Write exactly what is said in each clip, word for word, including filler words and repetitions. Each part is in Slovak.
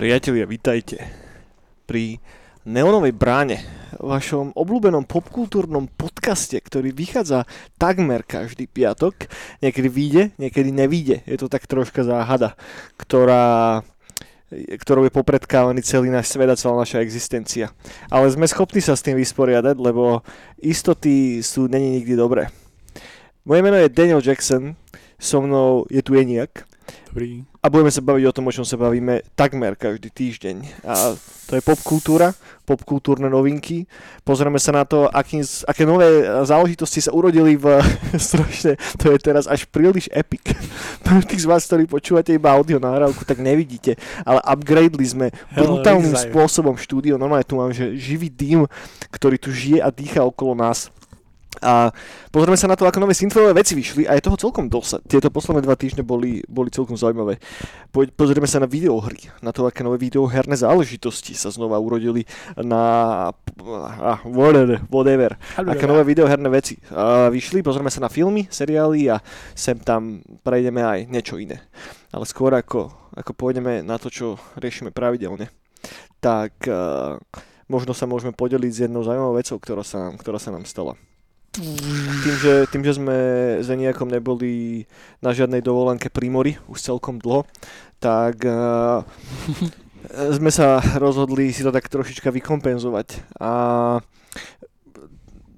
Priatelia, vitajte pri Neonovej bráne, vašom obľúbenom popkultúrnom podcaste, ktorý vychádza takmer každý piatok. Niekedy vyjde, niekedy nevyjde. Je to tak troška záhada, ktorá, ktorou je popredkávaný celý náš svet a celá naša existencia. Ale sme schopní sa s tým vysporiadať, lebo istoty sú není nikdy dobré. Moje meno je Daniel Jackson, so mnou je tu Eniak. Dobrý. A budeme sa baviť o tom, o čom sa bavíme takmer každý týždeň. A to je popkultúra, popkultúrne novinky. Pozrieme sa na to, aký, aké nové záležitosti sa urodili v... Strašne, to je teraz až príliš epic. Pre tých z vás, ktorí počúvate iba audio nahrávku, tak nevidíte. Ale upgradeli sme brutálnym spôsobom štúdio. Normálne tu mám, že živý dým, ktorý tu žije a dýcha okolo nás. A pozrieme sa na to, ako nové synthové veci vyšli a je toho celkom dosť. Tieto posledné dva týždne boli, boli celkom zaujímavé. Pozrieme sa na videohry, na to, aké nové videoherné záležitosti sa znova urodili na... Ah, whatever, whatever. Aké nové videoherné veci uh, vyšli. Pozrieme sa na filmy, seriály a sem tam prejdeme aj niečo iné. Ale skôr ako, ako pôjdeme na to, čo riešime pravidelne, tak uh, možno sa môžeme podeliť s jednou zaujímavou vecou, ktorá sa nám, ktorá sa nám stala. Tým že, tým, že sme s Eniakom neboli na žiadnej dovolenke pri mori už celkom dlho, tak uh, sme sa rozhodli si to tak trošička vykompenzovať. A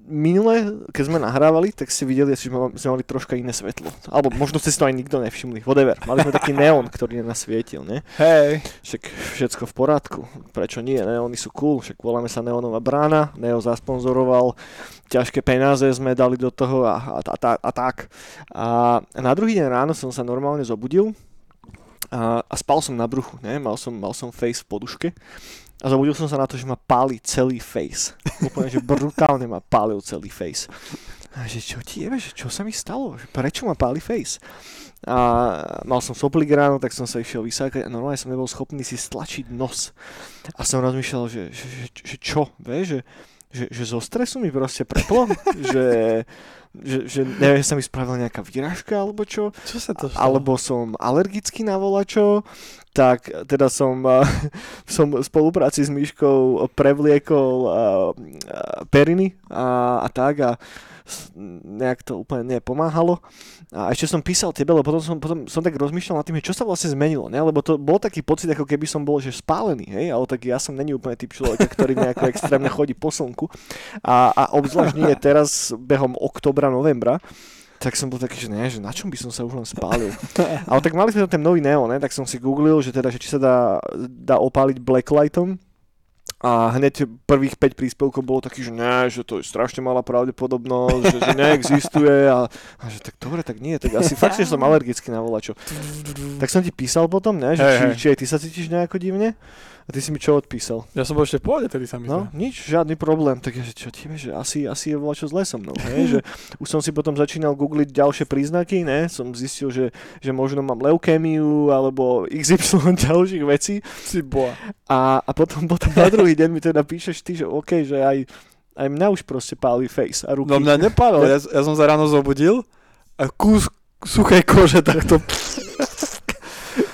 minule, keď sme nahrávali, tak ste videli, že sme mali troška iné svetlo. Alebo možno ste si to aj nikto nevšimli. Whatever. Mali sme taký neón, ktorý nenasvietil, ne? Hej. Však všetko v porádku. Prečo nie? Neóny sú cool. Však voláme sa Neonová brána. Neo zasponzoroval. Ťažké peniaze sme dali do toho a, a, a, a tak. A na druhý deň ráno som sa normálne zobudil a, a spal som na bruchu, ne? Mal som, mal som face v poduške a zobudil som sa na to, že ma páli celý face. Úplne, že brutálne ma pálil celý face. A že čo ti jebe, čo sa mi stalo? Prečo ma páli face? A mal som soplík ráno, tak som sa išiel vysákať a normálne som nebol schopný si stlačiť nos. A som rozmýšľal, že, že, že, že čo, vieš, že Že, že zo stresu mi proste preplo, že, že, že neviem, že sa mi spravila nejaká výražka alebo čo. Čo sa to stalo? Alebo som alergický na volačo, tak teda som, som v spolupráci s Myškou prevliekol a, a periny a, a tak a nejak to úplne nepomáhalo. A ešte som písal tebe, lebo potom som, potom som tak rozmýšľal nad tým, čo sa vlastne zmenilo, ne? Lebo to bol taký pocit, ako keby som bol, že spálený, hej? Ale tak ja som není úplne typ človeka, ktorý nejako extrémne chodí po slnku. A, a obzvlášť nie teraz behom októbra, novembra, tak som bol taký, že ne, že na čom by som sa už len spálil. Ale tak mali sme tam ten nový neon, ne? Tak som si googlil, že teda, že či sa dá, dá opáliť blacklightom. A hneď prvých päť príspevkov bolo taký, že ne, že to je strašne malá pravdepodobnosť, že, že neexistuje a, a že tak dobre, tak nie, tak asi fakt, že som alergický na volačo. Tak som ti písal potom, ne, že hey, či, hey. či aj ty sa cítiš nejako divne a ty si mi čo odpísal? Ja som bol ešte v pohode, tedy sa mi zdá. No, nič, žiadny problém, tak ja, že čo ti vieš, že asi, asi je volačo zle so mnou, ne, že už som si potom začínal googliť ďalšie príznaky, ne, som zistil, že, že možno mám leukémiu alebo iks ypsilon ďalších vecí. A, a potom, potom na druhý deň mi teda píšeš ty, že OK, že aj, aj mňa už proste pálí face a ruky. No mňa nepálil, ja, ja som sa ráno zobudil a kus suchej kože takto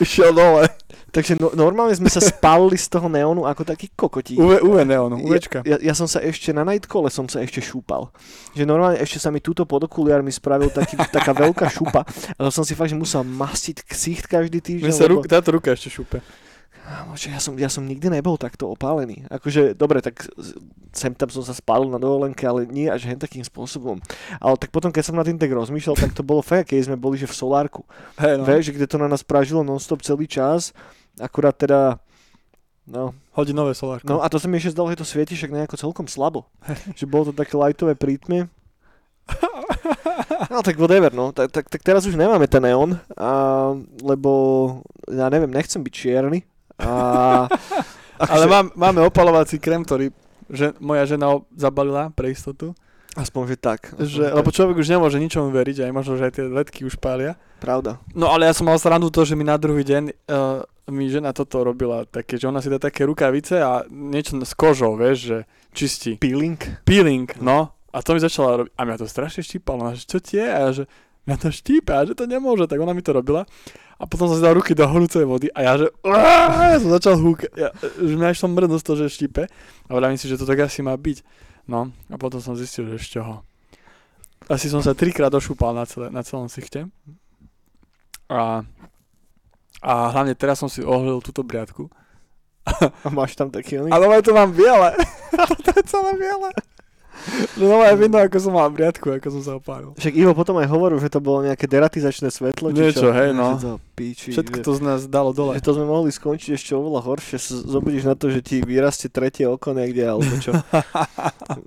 išiel dole. Takže no, normálne sme sa spálili z toho neónu ako taký kokotí. Uve, uve neónu, uvečka. Ja, ja, ja som sa ešte na nightcole som sa ešte šúpal. Že normálne ešte sa mi túto podokuliár mi spravil taký, taká veľká šupa. A som si fakt, že musel mastiť ksicht každý týždeň. Lebo... Ruk, táto ruka ešte šúpe. Ja som, ja som nikdy nebol takto opálený. Akože, dobre, tak sem tam som sa spálil na dovolenke, ale nie až hen takým spôsobom. Ale tak potom, keď som na tým tak rozmýšľal, tak to bolo fakt, keď sme boli, že v solárku. Hey, no. Vieš, kde to na nás pražilo non-stop celý čas. Akurát teda, no... Hodinové solárko. No a to sa mi ešte zdalo, že to svieti však nejako celkom slabo. Že bolo to také lightové prítmie. No tak whatever, no. Tak, tak, tak teraz už nemáme ten neon, a, lebo, ja neviem, nechcem byť čierny. A, ale že... mám, máme opalovací krém, ktorý že moja žena zabalila pre istotu. Aspoň, že tak. Že, lebo človek už nemôže ničomu veriť, aj možno, že aj tie letky už pália. Pravda. No ale ja som mal srandu to, že mi na druhý deň uh, mi žena toto robila také, že ona si dá také rukavice a niečo s kožou, vieš, že čistí. Peeling? Peeling, no. A to mi začala robiť. A mňa to strašne štípalo. A že čo tie? A ja že... na to štípe, že to nemôže, tak ona mi to robila. A potom som si dal ruky do horúcej vody a ja, že ja som začal húkať. Ja, že mňa išlo mrdnosť to, že štípe. A vravím si, že to tak asi má byť. No a potom som zistil, že z čoho. Asi som sa trikrát došúpal na, celé, na celom sichte. A, a hlavne teraz som si oholil túto briadku. A máš tam taký oný? Ale nové to mám biele. To je celé biele. No aj vidno, ako som mal briadku, ako som sa opáril. Však Ivo potom aj hovoril, že to bolo nejaké deratizačné svetlo. Niečo, čo? hej no. Píči, Všetko že... to z nás dalo dole. Že to sme mohli skončiť ešte oveľa horšie. Zobudíš na to, že ti vyrastie tretie oko niekde, alebo čo.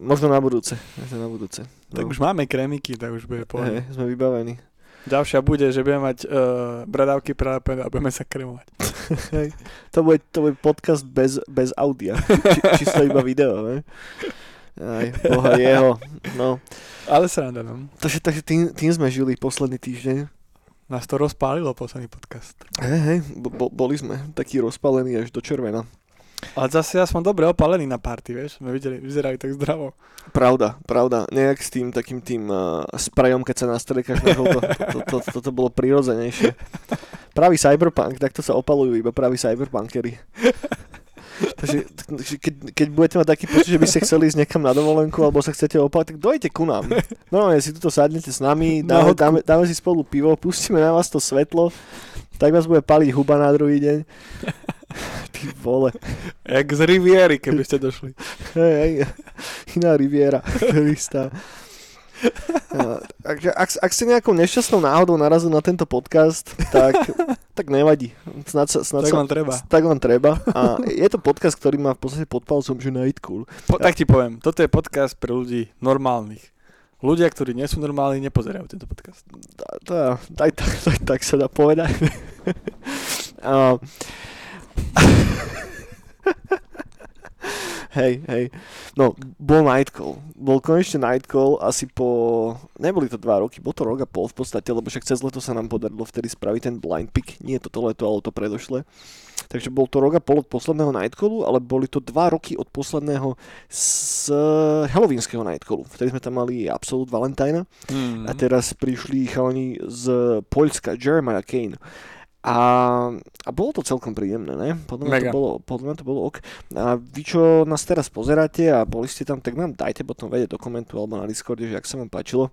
Možno na budúce. Možno na budúce. No. Tak už máme krémiky, tak už bude pohľad. Hej, sme vybavení. Ďalšia bude, že budeme mať uh, bradavky práve a budeme sa kremovať. To bude, to bude podcast bez, bez audia. Či, čisto iba video, ne? Aj, boha jeho, no. Ale sranda, no. Takže, takže tým, tým sme žili posledný týždeň. Nás to rozpálilo, posledný podcast. Hej, hej, bo, boli sme takí rozpálení až do červena. Ale zase ja som dobre opálený na party, vieš, sme videli, vyzerali tak zdravo. Pravda, pravda, nejak s tým takým tým uh, sprayom, keď sa nastriekáš na žlto, to, to, to, toto bolo prirodzenejšie. Pravý cyberpunk, takto sa opalujú iba praví cyberpunkery. Takže keď, keď budete mať taký pocit, že by ste chceli ísť niekam na dovolenku alebo sa chcete opaliť, tak dojte ku nám. No si tuto sadnete s nami, dáme, dáme, dáme si spolu pivo, pustíme na vás to svetlo, tak vás bude paliť huba na druhý deň. Ty vole. Jak z Riviery, keby ste došli. Hej, hej, iná Riviera. Kristá. No, ak, ak, ak ste nejakou nešťastnou náhodou narazili na tento podcast, tak, tak nevadí. Snad sa, snad tak sa, vám treba. Tak vám treba. A je to podcast, ktorý má v podstate pod palcom, že night cool. Po, tak ti poviem, toto je podcast pre ľudí normálnych. Ľudia, ktorí nie sú normálni, nepozerajú tento podcast. Tá, tá, aj, tak, aj tak sa dá povedať. A... Hej, hej. No, bol Nightcall. Bol konečne Nightcall asi po... Neboli to dva roky, bol to rok a pol v podstate, lebo však cez leto sa nám podarilo vtedy spraviť ten blind pick. Nie toto leto, ale to predošlé. Takže bol to rok a pol od posledného Nightcallu, ale boli to dva roky od posledného z halloweenského Nightcallu. Vtedy sme tam mali Absolute Valentina. Mm. A teraz prišli chalani z Poľska, Jeremiah Kane. A, a bolo to celkom príjemné, ne? Podľa mňa to bolo, podľa mňa to bolo ok. A vy, čo nás teraz pozeráte a boli ste tam, tak nám dajte potom vedieť do komentu alebo na Discorde, že ak sa vám páčilo.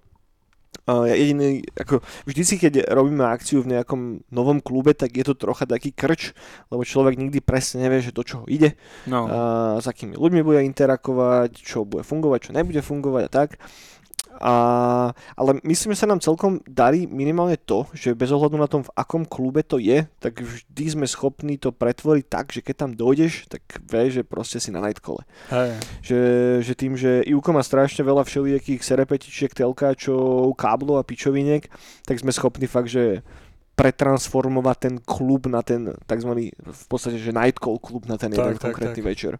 Uh, jediný, ako vždycky, keď robíme akciu v nejakom novom klube, tak je to trocha taký krč, lebo človek nikdy presne nevie, že do čoho ide, no. uh, s akými ľuďmi bude interakovať, čo bude fungovať, čo nebude fungovať a tak. A, ale myslím, že sa nám celkom darí minimálne to, že bez ohľadu na tom, v akom klube to je, tak vždy sme schopní to pretvoriť tak, že keď tam dojdeš, tak vieš, že proste si na nightcalle. Že, že tým, že Ivko má strašne veľa všelijakých serepetičiek, telkáčov, káblov a pičoviniek, tak sme schopní fakt, že pretransformovať ten klub na ten takzvaný, v podstate, že nightcall klub na ten tak, jeden tak, konkrétny tak. večer.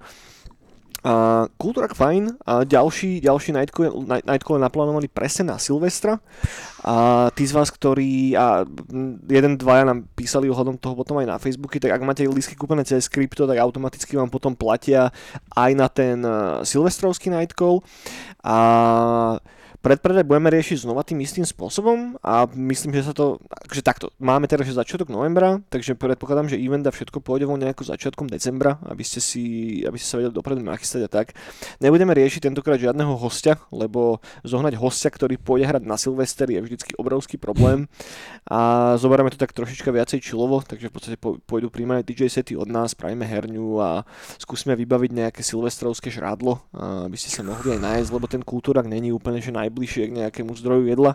A Kulturák fajn, a ďalší, ďalší nightcall night, je naplánovaný presne na Silvestra a tí z vás, ktorí a jeden, dvaja nám písali ohľadom toho potom aj na Facebooky, tak ak máte lístky kúpené cez krypto, tak automaticky vám potom platia aj na ten silvestrovský nightcall a predpredaj budeme riešiť znova tým istým spôsobom a myslím, že sa to, že takto, máme teraz že začiatok novembra, takže predpokladám, že event a všetko pôjde von nejako začiatkom decembra, aby ste si, aby ste sa vedeli dopredu nachystať a tak. Nebudeme riešiť tentokrát žiadneho hostia, lebo zohnať hostia, ktorý pôjde hrať na Silvester je vždycky obrovský problém a zoberieme to tak trošička viacej chillovo, takže v podstate pôjdu príjmané dý džej sety od nás, spravíme herňu a skúsime vybaviť nejaké silvestrovské žrádlo, aby ste sa mohli aj nájsť, lebo ten Kultúrak není úplne že naj bližšie k nejakému zdroju jedla.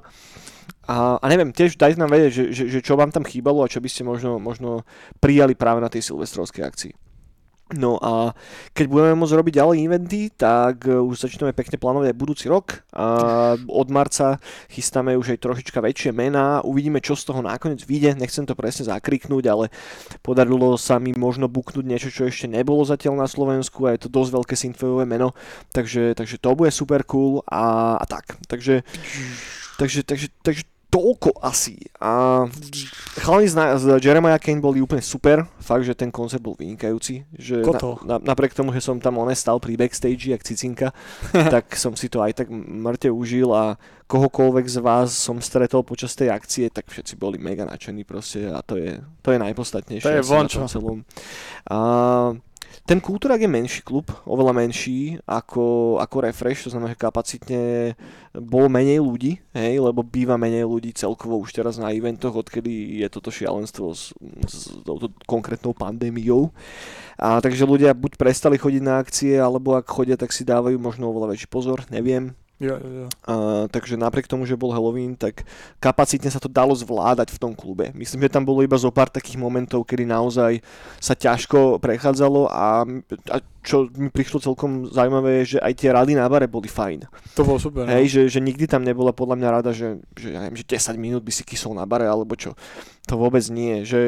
A, a neviem, tiež dajte nám vedieť, že, že, že čo vám tam chýbalo a čo by ste možno, možno prijali práve na tej silvestrovskej akcii. No a keď budeme môcť robiť ďalej eventy, tak už začneme pekne plánovať aj budúci rok. A od marca chystáme už aj trošička väčšie mená. Uvidíme, čo z toho nakoniec vyjde. Nechcem to presne zakriknúť, ale podarilo sa mi možno buknúť niečo, čo ešte nebolo zatiaľ na Slovensku a je to dosť veľké synthwaveové meno. Takže, takže to bude super cool a, a tak. Takže, takže, takže, takže toľko asi. A chalani z Jeremiah Kane boli úplne super, fakt, že ten koncert bol vynikajúci. Že na, na, napriek tomu, že som tam oné stal pri backstage, jak cicinka, tak som si to aj tak mŕte užil a kohokoľvek z vás som stretol počas tej akcie, tak všetci boli mega nadšení proste a to je, to je najpodstatnejšie. To je vončo. Ten Kulturák je menší klub, oveľa menší ako, ako Refresh, to znamená, že kapacitne bolo menej ľudí, hej, lebo býva menej ľudí celkovo už teraz na eventoch, odkedy je toto šialenstvo s, s touto konkrétnou pandémiou. A takže ľudia buď prestali chodiť na akcie, alebo ak chodia, tak si dávajú možno oveľa väčší pozor, neviem. Yeah, yeah. Uh, takže napriek tomu, že bol Halloween, tak kapacitne sa to dalo zvládať v tom klube. Myslím, že tam bolo iba zo pár takých momentov, kedy naozaj sa ťažko prechádzalo a, a čo mi prišlo celkom zaujímavé je, že aj tie rady na bare boli fajn. To bolo super. Hej, že, že nikdy tam nebola podľa mňa rada, že, že, ja neviem, že desať minút by si kysol na bare alebo čo. To vôbec nie, že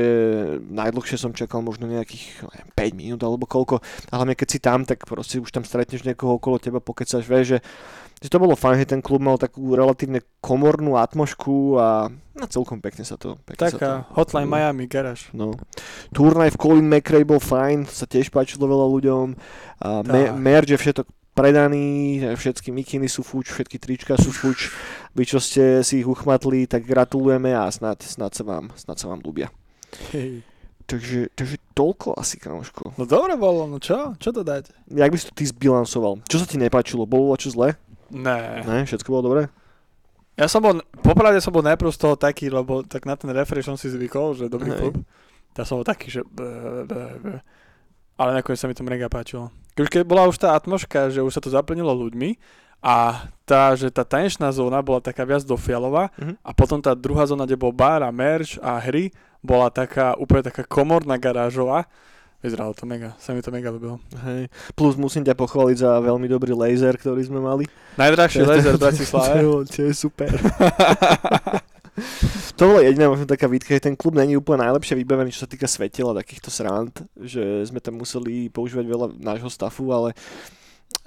najdlhšie som čakal možno nejakých neviem, päť minút alebo koľko, a hlavne keď si tam, tak proste už tam stretneš niekoho okolo teba, pokecaš, vieš, že, že to bolo fajn, že ten klub mal takú relatívne komornú atmošku a no, celkom pekne sa to... Pekne Taká sa to, Hotline no, Miami, garáž. No. Turnaj v Colin McRae bol fajn, to sa tiež páčilo veľa ľuďom, merch je všetko predaný, všetky mikiny sú fuč, všetky trička sú fuč. Vy, čo ste si ich uchmatli, tak gratulujeme a snad, snad sa vám, snad sa vám ľúbia. Hej. Takže, takže toľko asi, kamoško. No dobre bolo, no čo? Čo to dať? Jak by si to ty zbilancoval? Čo sa ti nepáčilo? Bolo čo zle? Né. Ne, všetko bolo dobre? Ja som bol, popravde som bol najprv z toho taký, lebo tak na ten Refresh som si zvykol, že dobrý klub. Ja som bol taký, že... Ale nakoniec sa mi to mega páčilo. Už keď bola už tá atmoška, že už sa to zaplnilo ľuďmi a tá, že tá tanečná zóna bola taká viac dofialová mm-hmm. a potom tá druhá zóna, kde bol bar a merch a hry, bola taká úplne taká komorná garážová. Vyzeralo to mega, sa mi to mega ľúbilo. Hej. Plus musím ťa pochváliť za veľmi dobrý laser, ktorý sme mali. Najdrahší laser v Bratislave. To je super. To bola jediná možno taká výtka, že ten klub není úplne najlepšie vybavený, čo sa týka svetiel a takýchto srand, že sme tam museli používať veľa nášho stafu, ale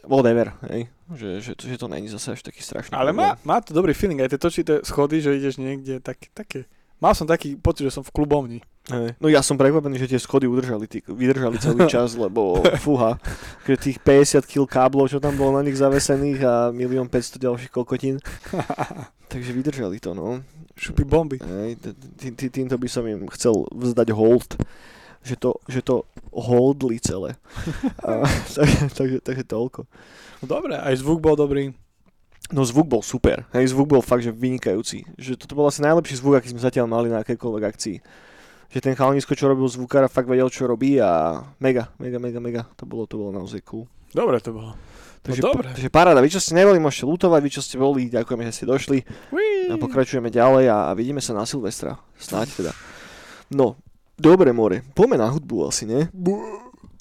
whatever, hej, že, že, že to není zase až taký strašný. Ale má, má to dobrý feeling, aj tie točité schody, že ideš niekde tak, také, mal som taký pocit, že som v klubovni. Hej. No ja som prekvapený, že tie schody udržali, tí, vydržali celý čas, lebo fúha, že tých päťdesiat kilogramov káblov, čo tam bolo na nich zavesených a milión päťsto ďalších kokotín, takže vydržali to, no. Šupy bomby. Hej, tý, tý, týmto by som im chcel vzdať hold, že to, že to holdli celé. A, takže, takže, takže toľko. No dobre, aj zvuk bol dobrý. No zvuk bol super, hej, zvuk bol fakt, že vynikajúci. Že toto bol asi najlepší zvuk, aký sme zatiaľ mali na akékoľvek akcii. Že ten chalanisko, čo robil zvukár, fakt vedel, čo robí a mega, mega, mega, mega, to bolo, to bolo naozaj cool. Dobre to bolo. Takže, no, dobre. Takže paráda, vy čo ste neboli, môžete lutovať, vy čo ste boli, ďakujeme, že ste došli. Wee. A pokračujeme ďalej a vidíme sa na Silvestra, snáď teda. No, dobre more, poďme na hudbu asi, ne?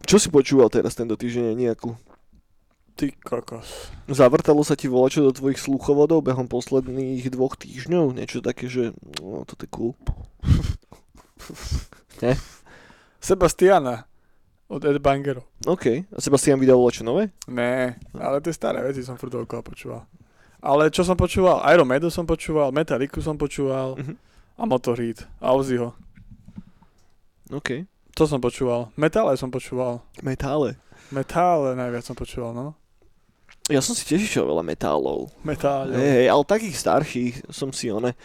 Čo si počúval teraz tento týždeň nejakú? Ty kokos. Zavrtalo sa ti volačo do tvojich slúchovodov behom posledných dvoch týždňov? Niečo také, že no, toto je cool. Ne? Sebastiana. Od Ed Bangerov. OK. A Sebastian vydal čo nové? Né, ale tie staré veci som furt okolo počúval. Ale čo som počúval? Iron Maiden som počúval, Metallica som počúval uh-huh. a Motorhead a Uziho. OK. To som počúval. Metále som počúval. Metále? Metále najviac som počúval, no. Ja som si tiež išiel veľa metálov. Metálov. Hej, hey, ale takých starších som si one.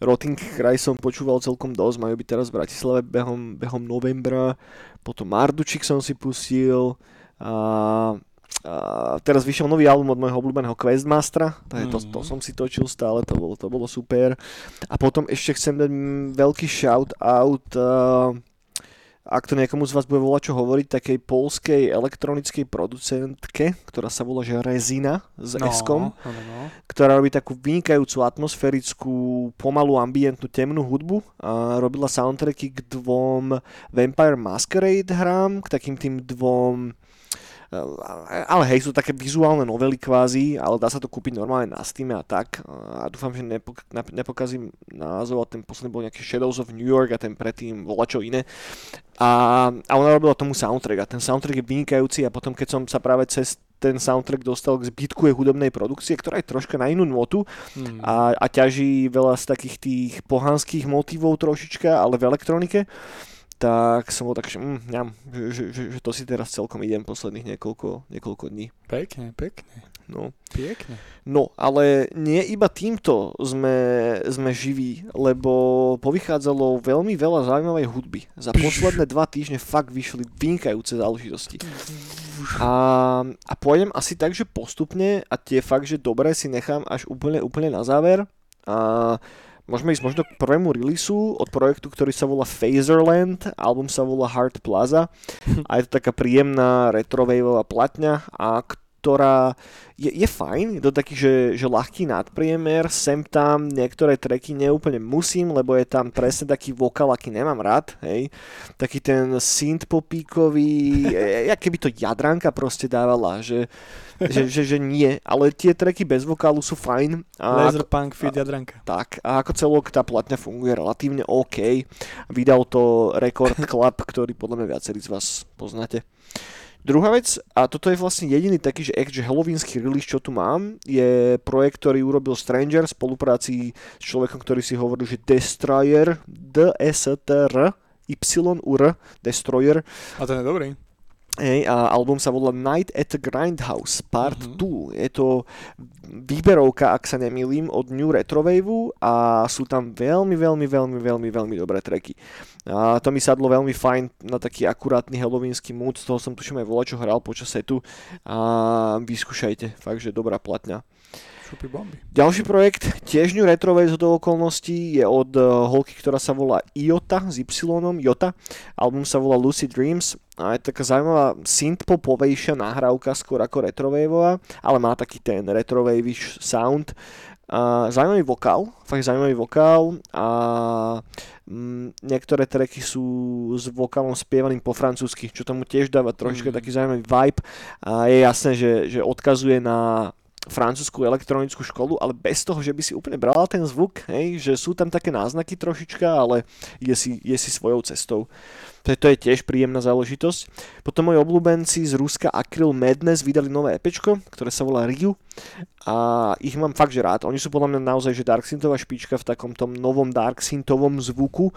Rotting Christ som počúval celkom dosť, majú byť teraz v Bratislave behom, behom novembra. Potom Mardučik som si pustil. A, a teraz vyšiel nový album od môjho obľúbeného Questmastera. Takže to, to som si točil stále, to bolo, to bolo super. A potom ešte chcem dať veľký shoutout... Uh, ak to niekomu z vás bude volať čo hovoriť, takej poľskej elektronickej producentke, ktorá sa volá že Rezina s no, S-kom, no, no. ktorá robí takú vynikajúcu atmosférickú, pomalú, ambientnú, temnú hudbu. A robila soundtracky k dvom Vampire Masquerade hrám, k takým tým dvom Ale hej, sú také vizuálne novely kvázi, ale dá sa to kúpiť normálne na Steam a tak. A dúfam, že nepok- nepokazím názov, a ten posledný bol nejaký Shadows of New York a ten predtým volačo iné. A, a ona robila tomu soundtrack a ten soundtrack je vynikajúci a potom keď som sa práve cez ten soundtrack dostal k zbytku jej hudobnej produkcie, ktorá je troška na inú notu hmm. a, a ťaží veľa z takých tých pohanských motivov trošička, ale v elektronike. Tak som bol tak, že, mm, ňam, že, že, že to si teraz celkom idem posledných niekoľko, niekoľko dní. Pekne, pekne. No. Pekne. No, ale nie iba týmto sme, sme živí, lebo povychádzalo veľmi veľa zaujímavej hudby. Za posledné dva týždne fakt vyšli vynikajúce záležitosti. A, a pôjdem asi tak, že postupne a tie fakt, že dobré si nechám až úplne, úplne na záver. A môžeme ísť možno k prvému releaseu od projektu, ktorý sa volá Phaserland, album sa volá Heart Plaza a je to taká príjemná retrowaveová platňa, a ktorá je, je fajn, je to taký, že, že ľahký nadpriemer, sem tam niektoré tracky neúplne musím, lebo je tam presne taký vokál, aký nemám rád, hej, taký ten synthpopíkový, jak keby to jadranka proste dávala, že Že, že, že nie, ale tie tracky bez vokálu sú fajn. A Laser ako, Punk feat Jadranka. Tak, a ako celok tá platňa funguje relatívne OK. Vydal to Record Club, ktorý podľa mňa viacerí z vás poznáte. Druhá vec, a toto je vlastne jediný taký, že echt, že halloweensky release, čo tu mám, je projekt, ktorý urobil Stranger v spolupráci s človekom, ktorý si hovoril, že Destryur, D S T R Y U R, Destryur. A ten je dobrý. Hej, a album sa volá Night at the Grindhouse Part mm-hmm. dva. Je to výberovka, ak sa nemýlim, od New Retrowave a sú tam veľmi, veľmi, veľmi, veľmi, veľmi dobré tracky. A to mi sadlo veľmi fajn na taký akurátny halloweensky mood, z toho som tuším aj volačo hral počas setu a vyskúšajte, fakt, že dobrá platňa. Ďalší projekt, tiež New Retrowave zhodou okolností, je od uh, holky, ktorá sa volá Iota, s Ypsilonom, Iota. Album sa volá Lucid Dreams a je taká zaujímavá synthpopovejšia nahrávka, skôr ako retrowaveová, ale má taký ten retrowave-ish sound. Uh, zaujímavý vokál, fakt zaujímavý vokál a m, niektoré tracky sú s vokálom spievaným po francúzsky, čo tomu tiež dáva trošička mm. taký zaujímavý vibe a je jasné, že, že odkazuje na francúzsku elektronickú školu, ale bez toho, že by si úplne brala ten zvuk, hej, že sú tam také náznaky trošička, ale je si, je si svojou cestou. To je, to je tiež príjemná záležitosť. Potom moji obľúbenci z Ruska Acryl Madness vydali nové EPčko, ktoré sa volá Ryu a ich mám fakt, že rád. Oni sú podľa mňa naozaj, že darksyntová špička v takom tom novom darksyntovom zvuku,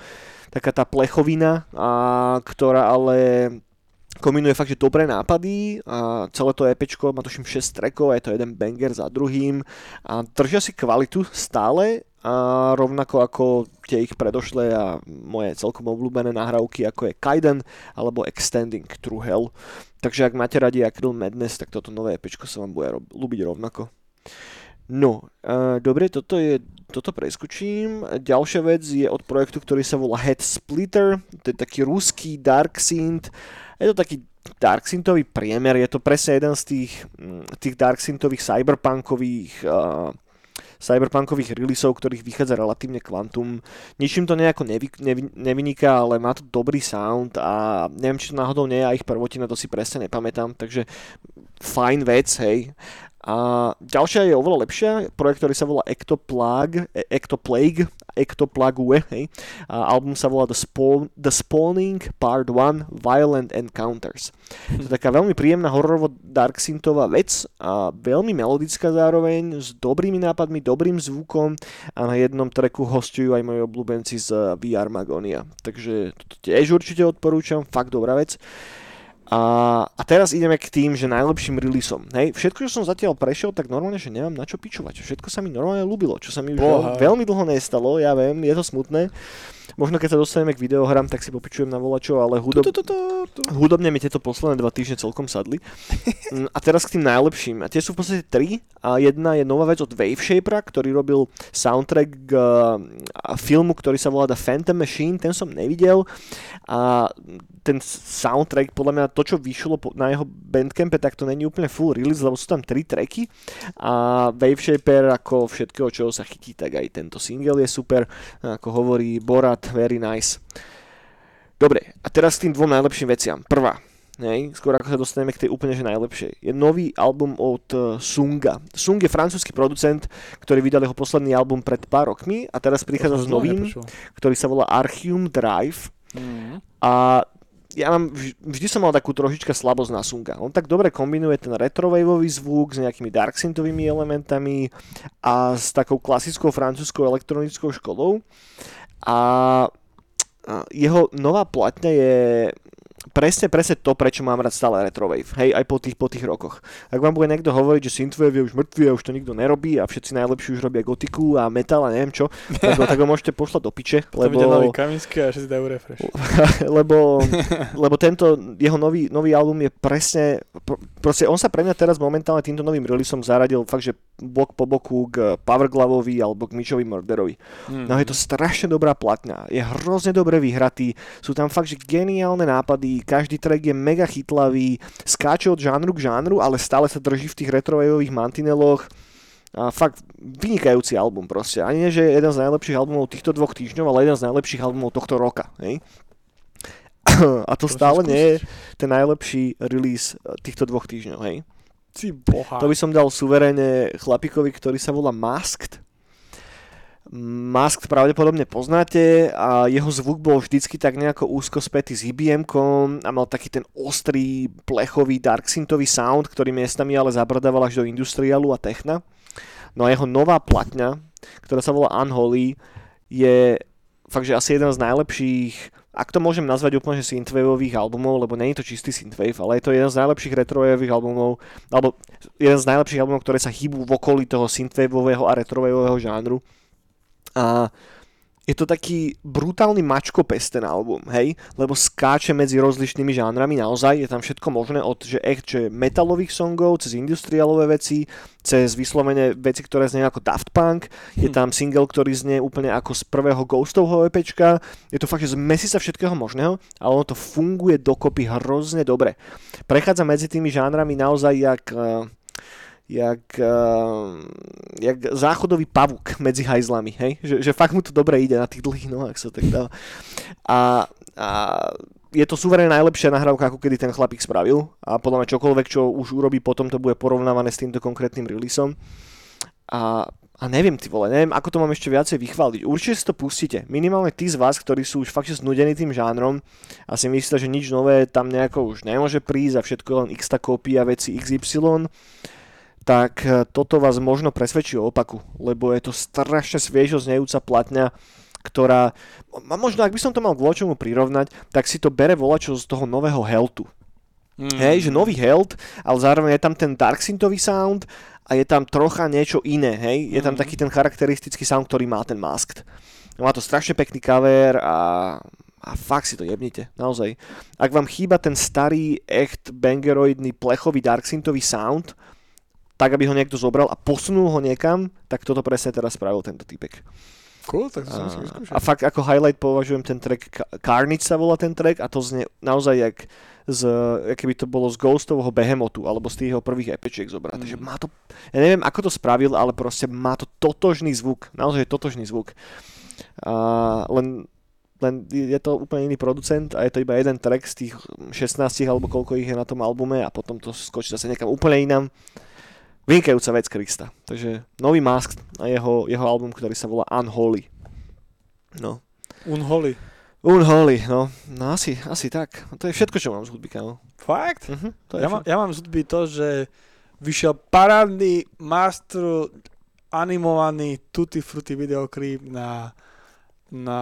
taká tá plechovina, a, ktorá ale kombinuje fakt, že dobré nápady a celé to EPčko má tuším šesť trackov, je to jeden banger za druhým a držia si kvalitu stále a rovnako ako tie ich predošlé a moje celkom obľúbené nahrávky ako je Kaiden alebo Extending True Hell. Takže ak máte radi Acryl Madness, tak toto nové EPčko sa vám bude ľúbiť rovnako. No, uh, dobre, toto je, toto preskočím. Ďalšia vec je od projektu, ktorý sa volá Head Splitter, to je taký ruský dark synth. Je to taký dark synthový priemer, je to presne jeden z tých, tých dark synthových cyberpunkových uh, cyberpunkových releaseov, ktorých vychádza relatívne kvantum. Ničím to nejako nevy, nevy, nevyniká, ale má to dobrý sound a neviem, či to náhodou nie je a ich prvotina, to si presne nepamätám, takže fajn vec, hej. A ďalšia je oveľa lepšia, projekt, ktorý sa volá Ectoplague, Ectoplague, Ectoplague, hej. A album sa volá The, Spawn, The Spawning Part one Violent Encounters. To je taká veľmi príjemná hororovo-darksyntová vec a veľmi melodická zároveň, s dobrými nápadmi, dobrým zvukom a na jednom tracku hostujú aj moji obľúbenci z V R Magonia. Takže to tiež určite odporúčam, fakt dobrá vec. A, a teraz ideme k tým, že najlepším releaseom. Hej, všetko, čo som zatiaľ prešiel, tak normálne, že nemám na čo pičovať. Všetko sa mi normálne ľúbilo, čo sa mi Boha. už veľmi dlho nestalo, ja viem, je to smutné. Možno keď sa dostaneme k videohrám, tak si popičujem na volačo, ale hudob... to, to, to, to, to. hudobne mi tieto posledné dva týždne celkom sadli. A teraz k tým najlepším. A tie sú v podstate tri. A jedna je nová vec od Wave Shapera, ktorý robil soundtrack k uh, filmu, ktorý sa volá The Phantom Machine. Ten som nevidel. A ten soundtrack, podľa mňa to, čo vyšlo na jeho bandcampe, tak to není úplne full release, lebo sú tam tri tracky. A Wave Shaper, ako všetkého, čoho sa chytí, tak aj tento single je super. Ako hovorí Borat, very nice. Dobre, a teraz k tým dvom najlepším veciam. Prvá, hej, skôr ako sa dostaneme k tej úplne že najlepšej. Je nový album od uh, Sunga. Sung je francúzsky producent, ktorý vydal jeho posledný album pred pár rokmi a teraz prichádza s novým, ktorý sa volá Archium Drive. Mm. A ja mám, vždy som mal takú trošička slabosť na Sunga. On tak dobre kombinuje ten retrowaveový zvuk s nejakými darksyntovými elementami a s takou klasickou francúzskou elektronickou školou. A jeho nová platňa je presne, presne to, prečo mám rád stále retrowave, hej, aj po tých, po tých rokoch. Ak vám bude niekto hovoriť, že synthwave je už mŕtvy a už to nikto nerobí a všetci najlepší už robia gotiku a metal a neviem čo, tak ho, tak ho môžete poslať do piče, lebo... Potom ide nový Kavinsky a všetci dajú refresh. Lebo, lebo tento jeho nový, nový album je presne, proste on sa pre mňa teraz momentálne týmto novým releaseom zaradil fakt, že bok po boku k Powerglavovi alebo k Mitchovi Murderovi. Mm-hmm. No je to strašne dobrá platňa, je hrozne dobre vyhratý, sú tam fakt, že geniálne nápady. Každý track je mega chytlavý, skáče od žánru k žánru, ale stále sa drží v tých retrowaveových mantineloch. A fakt vynikajúci album proste. Ani nie, že je jeden z najlepších albumov týchto dvoch týždňov, ale jeden z najlepších albumov tohto roka. Hej? A to stále nie je ten najlepší release týchto dvoch týždňov. Hej? To by som dal suverénne chlapíkovi, ktorý sa volá Masked. Masked pravdepodobne poznáte a jeho zvuk bol vždycky tak nejako úzko spätý s í bé emkom a mal taký ten ostrý, plechový, darksyntový sound, ktorý miestami ale zabrdával až do industriálu a techna. No a jeho nová platňa, ktorá sa volá Unholy, je fakt, že asi jeden z najlepších, ak to môžem nazvať úplne že synthwaveových albumov, lebo nie je to čistý synthwave, ale je to jeden z najlepších retrowaveových albumov, alebo jeden z najlepších albumov, ktoré sa hýbu v okolí toho synthwaveového a retrowaveového žánru. A je to taký brutálny mačkopest ten album, hej, lebo skáče medzi rozličnými žánrami naozaj, je tam všetko možné od že echt, že metalových songov, cez industriálové veci, cez vyslovene veci, ktoré znie ako Daft Punk, je tam single, ktorý znie úplne ako z prvého Ghostovho EPčka, je to fakt, že zmesi sa všetkého možného, ale ono to funguje dokopy hrozne dobre. Prechádza medzi tými žánrami naozaj jak... Jak, uh, jak záchodový pavúk medzi hajzlami, hej? Že, že fakt mu to dobre ide na tých dlhých nohách, sa tak dáva. A, a je to suverénne najlepšia nahrávka, ako kedy ten chlapík spravil a podľa mňa čokoľvek, čo už urobí potom, to bude porovnávané s týmto konkrétnym releaseom. A, a neviem, ty vole, neviem, ako to mám ešte viacej vychváliť. Určite si to pustíte. Minimálne tí z vás, ktorí sú už fakt znudení tým žánrom a si myslíte, že nič nové tam nejako už nemôže prísť a všetko len x-ta kópia veci iks ypsilon, tak toto vás možno presvedčí o opaku, lebo je to strašne sviežo znejúca platňa, ktorá, možno ak by som to mal k voľačomu prirovnať, tak si to bere voľačo z toho nového Heltu. Mm. Hej, že nový Helt, ale zároveň je tam ten darksyntový sound a je tam trocha niečo iné, hej, je tam mm. taký ten charakteristický sound, ktorý má ten Masked. Má to strašne pekný cover a... A fakt si to jebnite, naozaj. Ak vám chýba ten starý, echt bangeroidný, plechový darksyntový sound, tak, aby ho niekto zobral a posunul ho niekam, tak toto presne teraz spravil tento týpek. Cool, tak to som si vyskúšal. A fakt ako highlight považujem ten track, Carnage sa volá ten track a to znie naozaj jak, z, jak by to bolo z Ghostovho Behemotu alebo z tých jeho prvých EPčiek zobrať. Mm. Takže má to, ja neviem ako to spravil, ale proste má to totožný zvuk, naozaj totožný zvuk. A len, len je to úplne iný producent a je to iba jeden track z tých šestnástich alebo koľko ich je na tom albume a potom to skočí zase niekam úplne inám. Vynikajúca vec Krista. Takže nový Masked a jeho, jeho album, ktorý sa volá Unholy. No. Unholy. Unholy, no. No asi, asi tak. To je všetko, čo mám z hudby, kámo. Fakt? Uh-huh, to ja, mám, ja mám z hudby to, že vyšiel parádny master animovaný Tutti Frutti videoklip na, na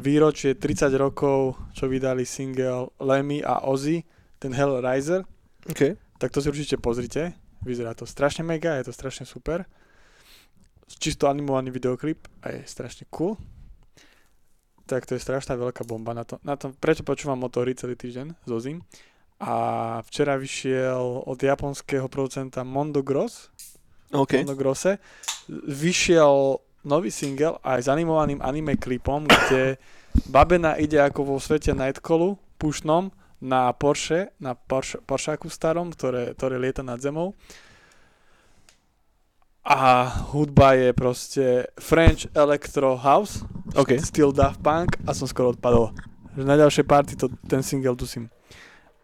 výročie tridsať rokov, čo vydali single Lemmy a Uzi, ten Hellraiser. Okay. Tak to si určite pozrite. Vyzerá to strašne mega, je to strašne super. Čisto animovaný videoklip a je strašne cool. Tak to je strašná veľká bomba na to. Na to prečo počúvam Motory celý týždeň zo zim. A včera vyšiel od japonského producenta Mondo Grosso. Okay. Mondo Grosse. Vyšiel nový single aj s animovaným anime klipom, kde babena ide ako vo svete Nightcallu, pušnom, na Porsche, na Porsche, Porscheaku starom, ktoré, ktoré lieta nad zemou. A hudba je proste French Electro House, okay. Still Daft Punk a som skoro odpadol. Na ďalšej party to, ten single dusím.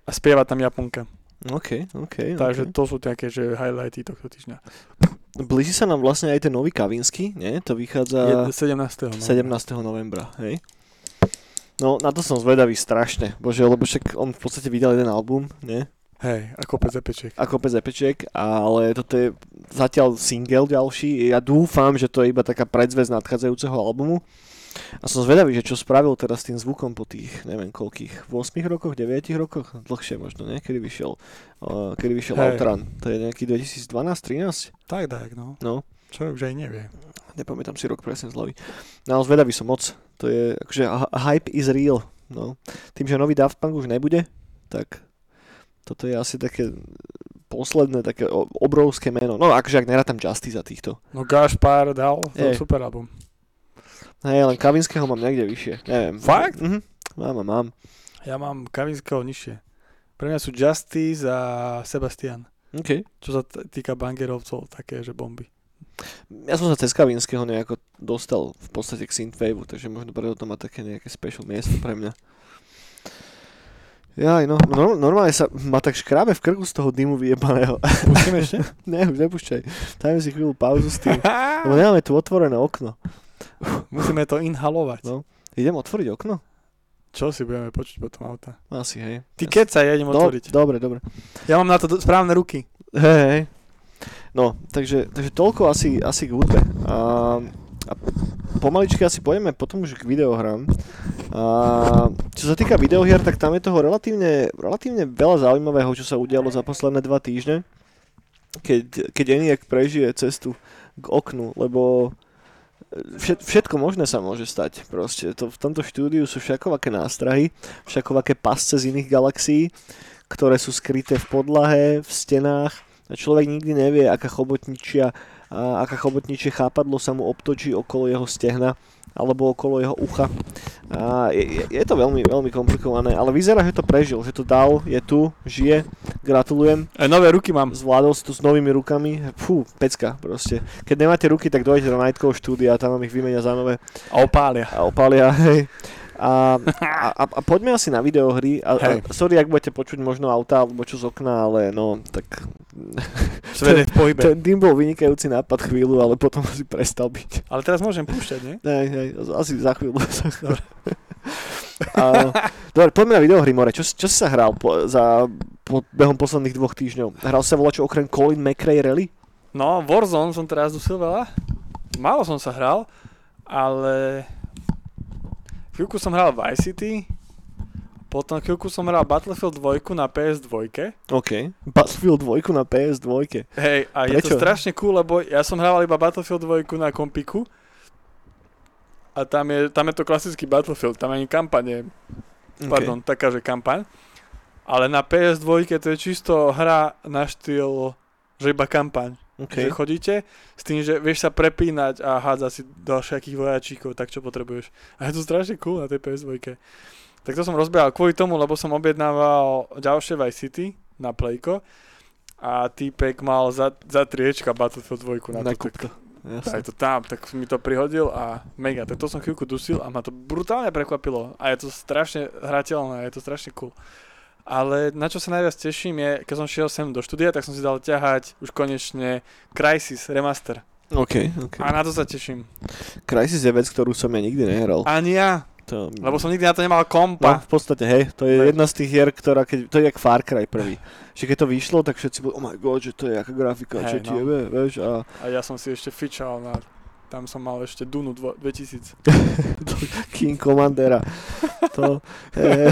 a spieva tam Japonka. OK, OK. Takže okay. To sú také, že highlighty tohto týždňa. Blíži sa nám vlastne aj ten nový Kavinsky, nie? To vychádza sedemnásteho novembra hej? No, na to som zvedavý strašne, bože, lebo však on v podstate vydal jeden album, nie? Hej, ako PZPček. Ako PZPček, ale toto je zatiaľ single ďalší. Ja dúfam, že to je iba taká predzvesť nadchádzajúceho albumu. A som zvedavý, že čo spravil teraz s tým zvukom po tých, neviem koľkých, ôsmich rokoch, deviatich rokoch, dlhšie možno, nie? Kedy vyšiel, uh, kedy vyšiel Outrun, to je nejaký dvetisícdvanásť trinásť Tak, tak, no. No. Človek už aj nevie. Nepamätám si rok presne z hlavy. No, zvedavý som moc. To je, akože hype is real, no. Tým, že nový Daft Punk už nebude, tak toto je asi také posledné také obrovské meno. No, akože ak nerátam Justice za týchto. No, Gašpar dal, to je super album. Hej, len Kavinského mám niekde vyššie, neviem. Fakt? Mhm. Mám, mám. Ja mám Kavinského nižšie. Pre mňa sú Justice a Sebastian. OK. Čo sa týka bangerovcov, také, že bomby. Ja som sa cez Kavinského nejako dostal v podstate k synthwaveu, takže možno preto to má také nejaké special miesto pre mňa. Jaj, no, no, normálne sa ma tak škrábe v krku z toho dymu vyjebaného. Pustíme ešte? Ne, už nepúšťaj. Dajme si chvíľu pauzu s tým, lebo nemáme tu otvorené okno. Musíme to inhalovať. No. Idem otvoriť okno? Čo si budeme počuť potom auta? Asi, hej. Ty kecaj, ja idem do, otvoriť. Dobre, dobre. Ja mám na to do, správne ruky. Hej, hej. No, takže, takže toľko asi, asi k hudbe. A, a pomaličky asi pôjdeme potom už k videohrám. A, čo sa týka videohier, tak tam je toho relatívne, relatívne veľa zaujímavého, čo sa udialo za posledné dva týždne. Keď, keď Eniak prežije cestu k oknu, lebo všetko možné sa môže stať, proste. To, v tomto štúdiu sú všakovaké nástrahy, všakovaké pasce z iných galaxií, ktoré sú skryté v podlahe, v stenách. A človek nikdy nevie, aká chobotničia, a aká chobotničie chápadlo sa mu obtočí okolo jeho stehna alebo okolo jeho ucha. A je, je to veľmi, veľmi komplikované, ale vyzerá, že to prežil, že to dal, je tu, žije, gratulujem. Aj nové ruky mám. Zvládol si to s novými rukami, fú, pecka proste. Keď nemáte ruky, tak dojdete do Nightcall štúdia, tam vám ich vymenia za nové. A opália. A opália, hej. A, a, a poďme asi na videohry. A, a, sorry, ak budete počuť možno auta alebo čo z okna, ale no, tak... Svet je v pohybe. Ten dým bol vynikajúci nápad chvíľu, ale potom asi prestal byť. Ale teraz môžem púšťať, nie? Hej, hej, asi za chvíľu. Dobre, Dobre poďme na videohry, more. Čo, čo si sa hral po, za, po, behom posledných dvoch týždňov? Hral sa volačo okrem Colin McRae Rally? No, Warzone som teraz dosilvala. Málo som sa hral, ale... Chvíľku som hral Vice City, potom chvíľku som hral Battlefield dva na pé es dva. OK. Battlefield dva na pé es dva. Hej, a prečo? Je to strašne cool, lebo ja som hral iba Battlefield dva na kompiku a tam je, tam je to klasický Battlefield, tam ani kampaň je, pardon, okay. Taká, že kampaň. Ale na pé es dva to je čisto hra na štýl, že iba kampaň. Okay. Že chodíte s tým, že vieš sa prepínať a hádzať si do všakých vojačíkov, tak čo potrebuješ. A je to strašne cool na tej pé es dva. Tak to som rozbehal kvôli tomu, lebo som objednával ďalšie Vice City na Playko a týpek mal za, za triečka Battlefield dva na to. Aj to tam, tak mi to prihodil a mega. Tak to som chvíľku dusil a ma to brutálne prekvapilo. A je to strašne hrateľné, je to strašne cool. Ale na čo sa najviac teším je, keď som šiel sem do štúdia, tak som si dal ťahať už konečne Crysis Remaster. OK, OK. A na to sa teším. Crysis je vec, ktorú som ja nikdy nehral. Ani ja, to... lebo som nikdy na to nemal kompa. No, v podstate, hej, to je jedna z tých hier, ktorá, keď, to je jak Far Cry prvý. Že keď to vyšlo, tak všetci boli, oh my god, že to je jaká grafika, hey, čo no. Ti je, vieš. A... a ja som si ešte fičal na... Tam som mal ešte Dunu dvetisíc. King Commandera. To... Eh...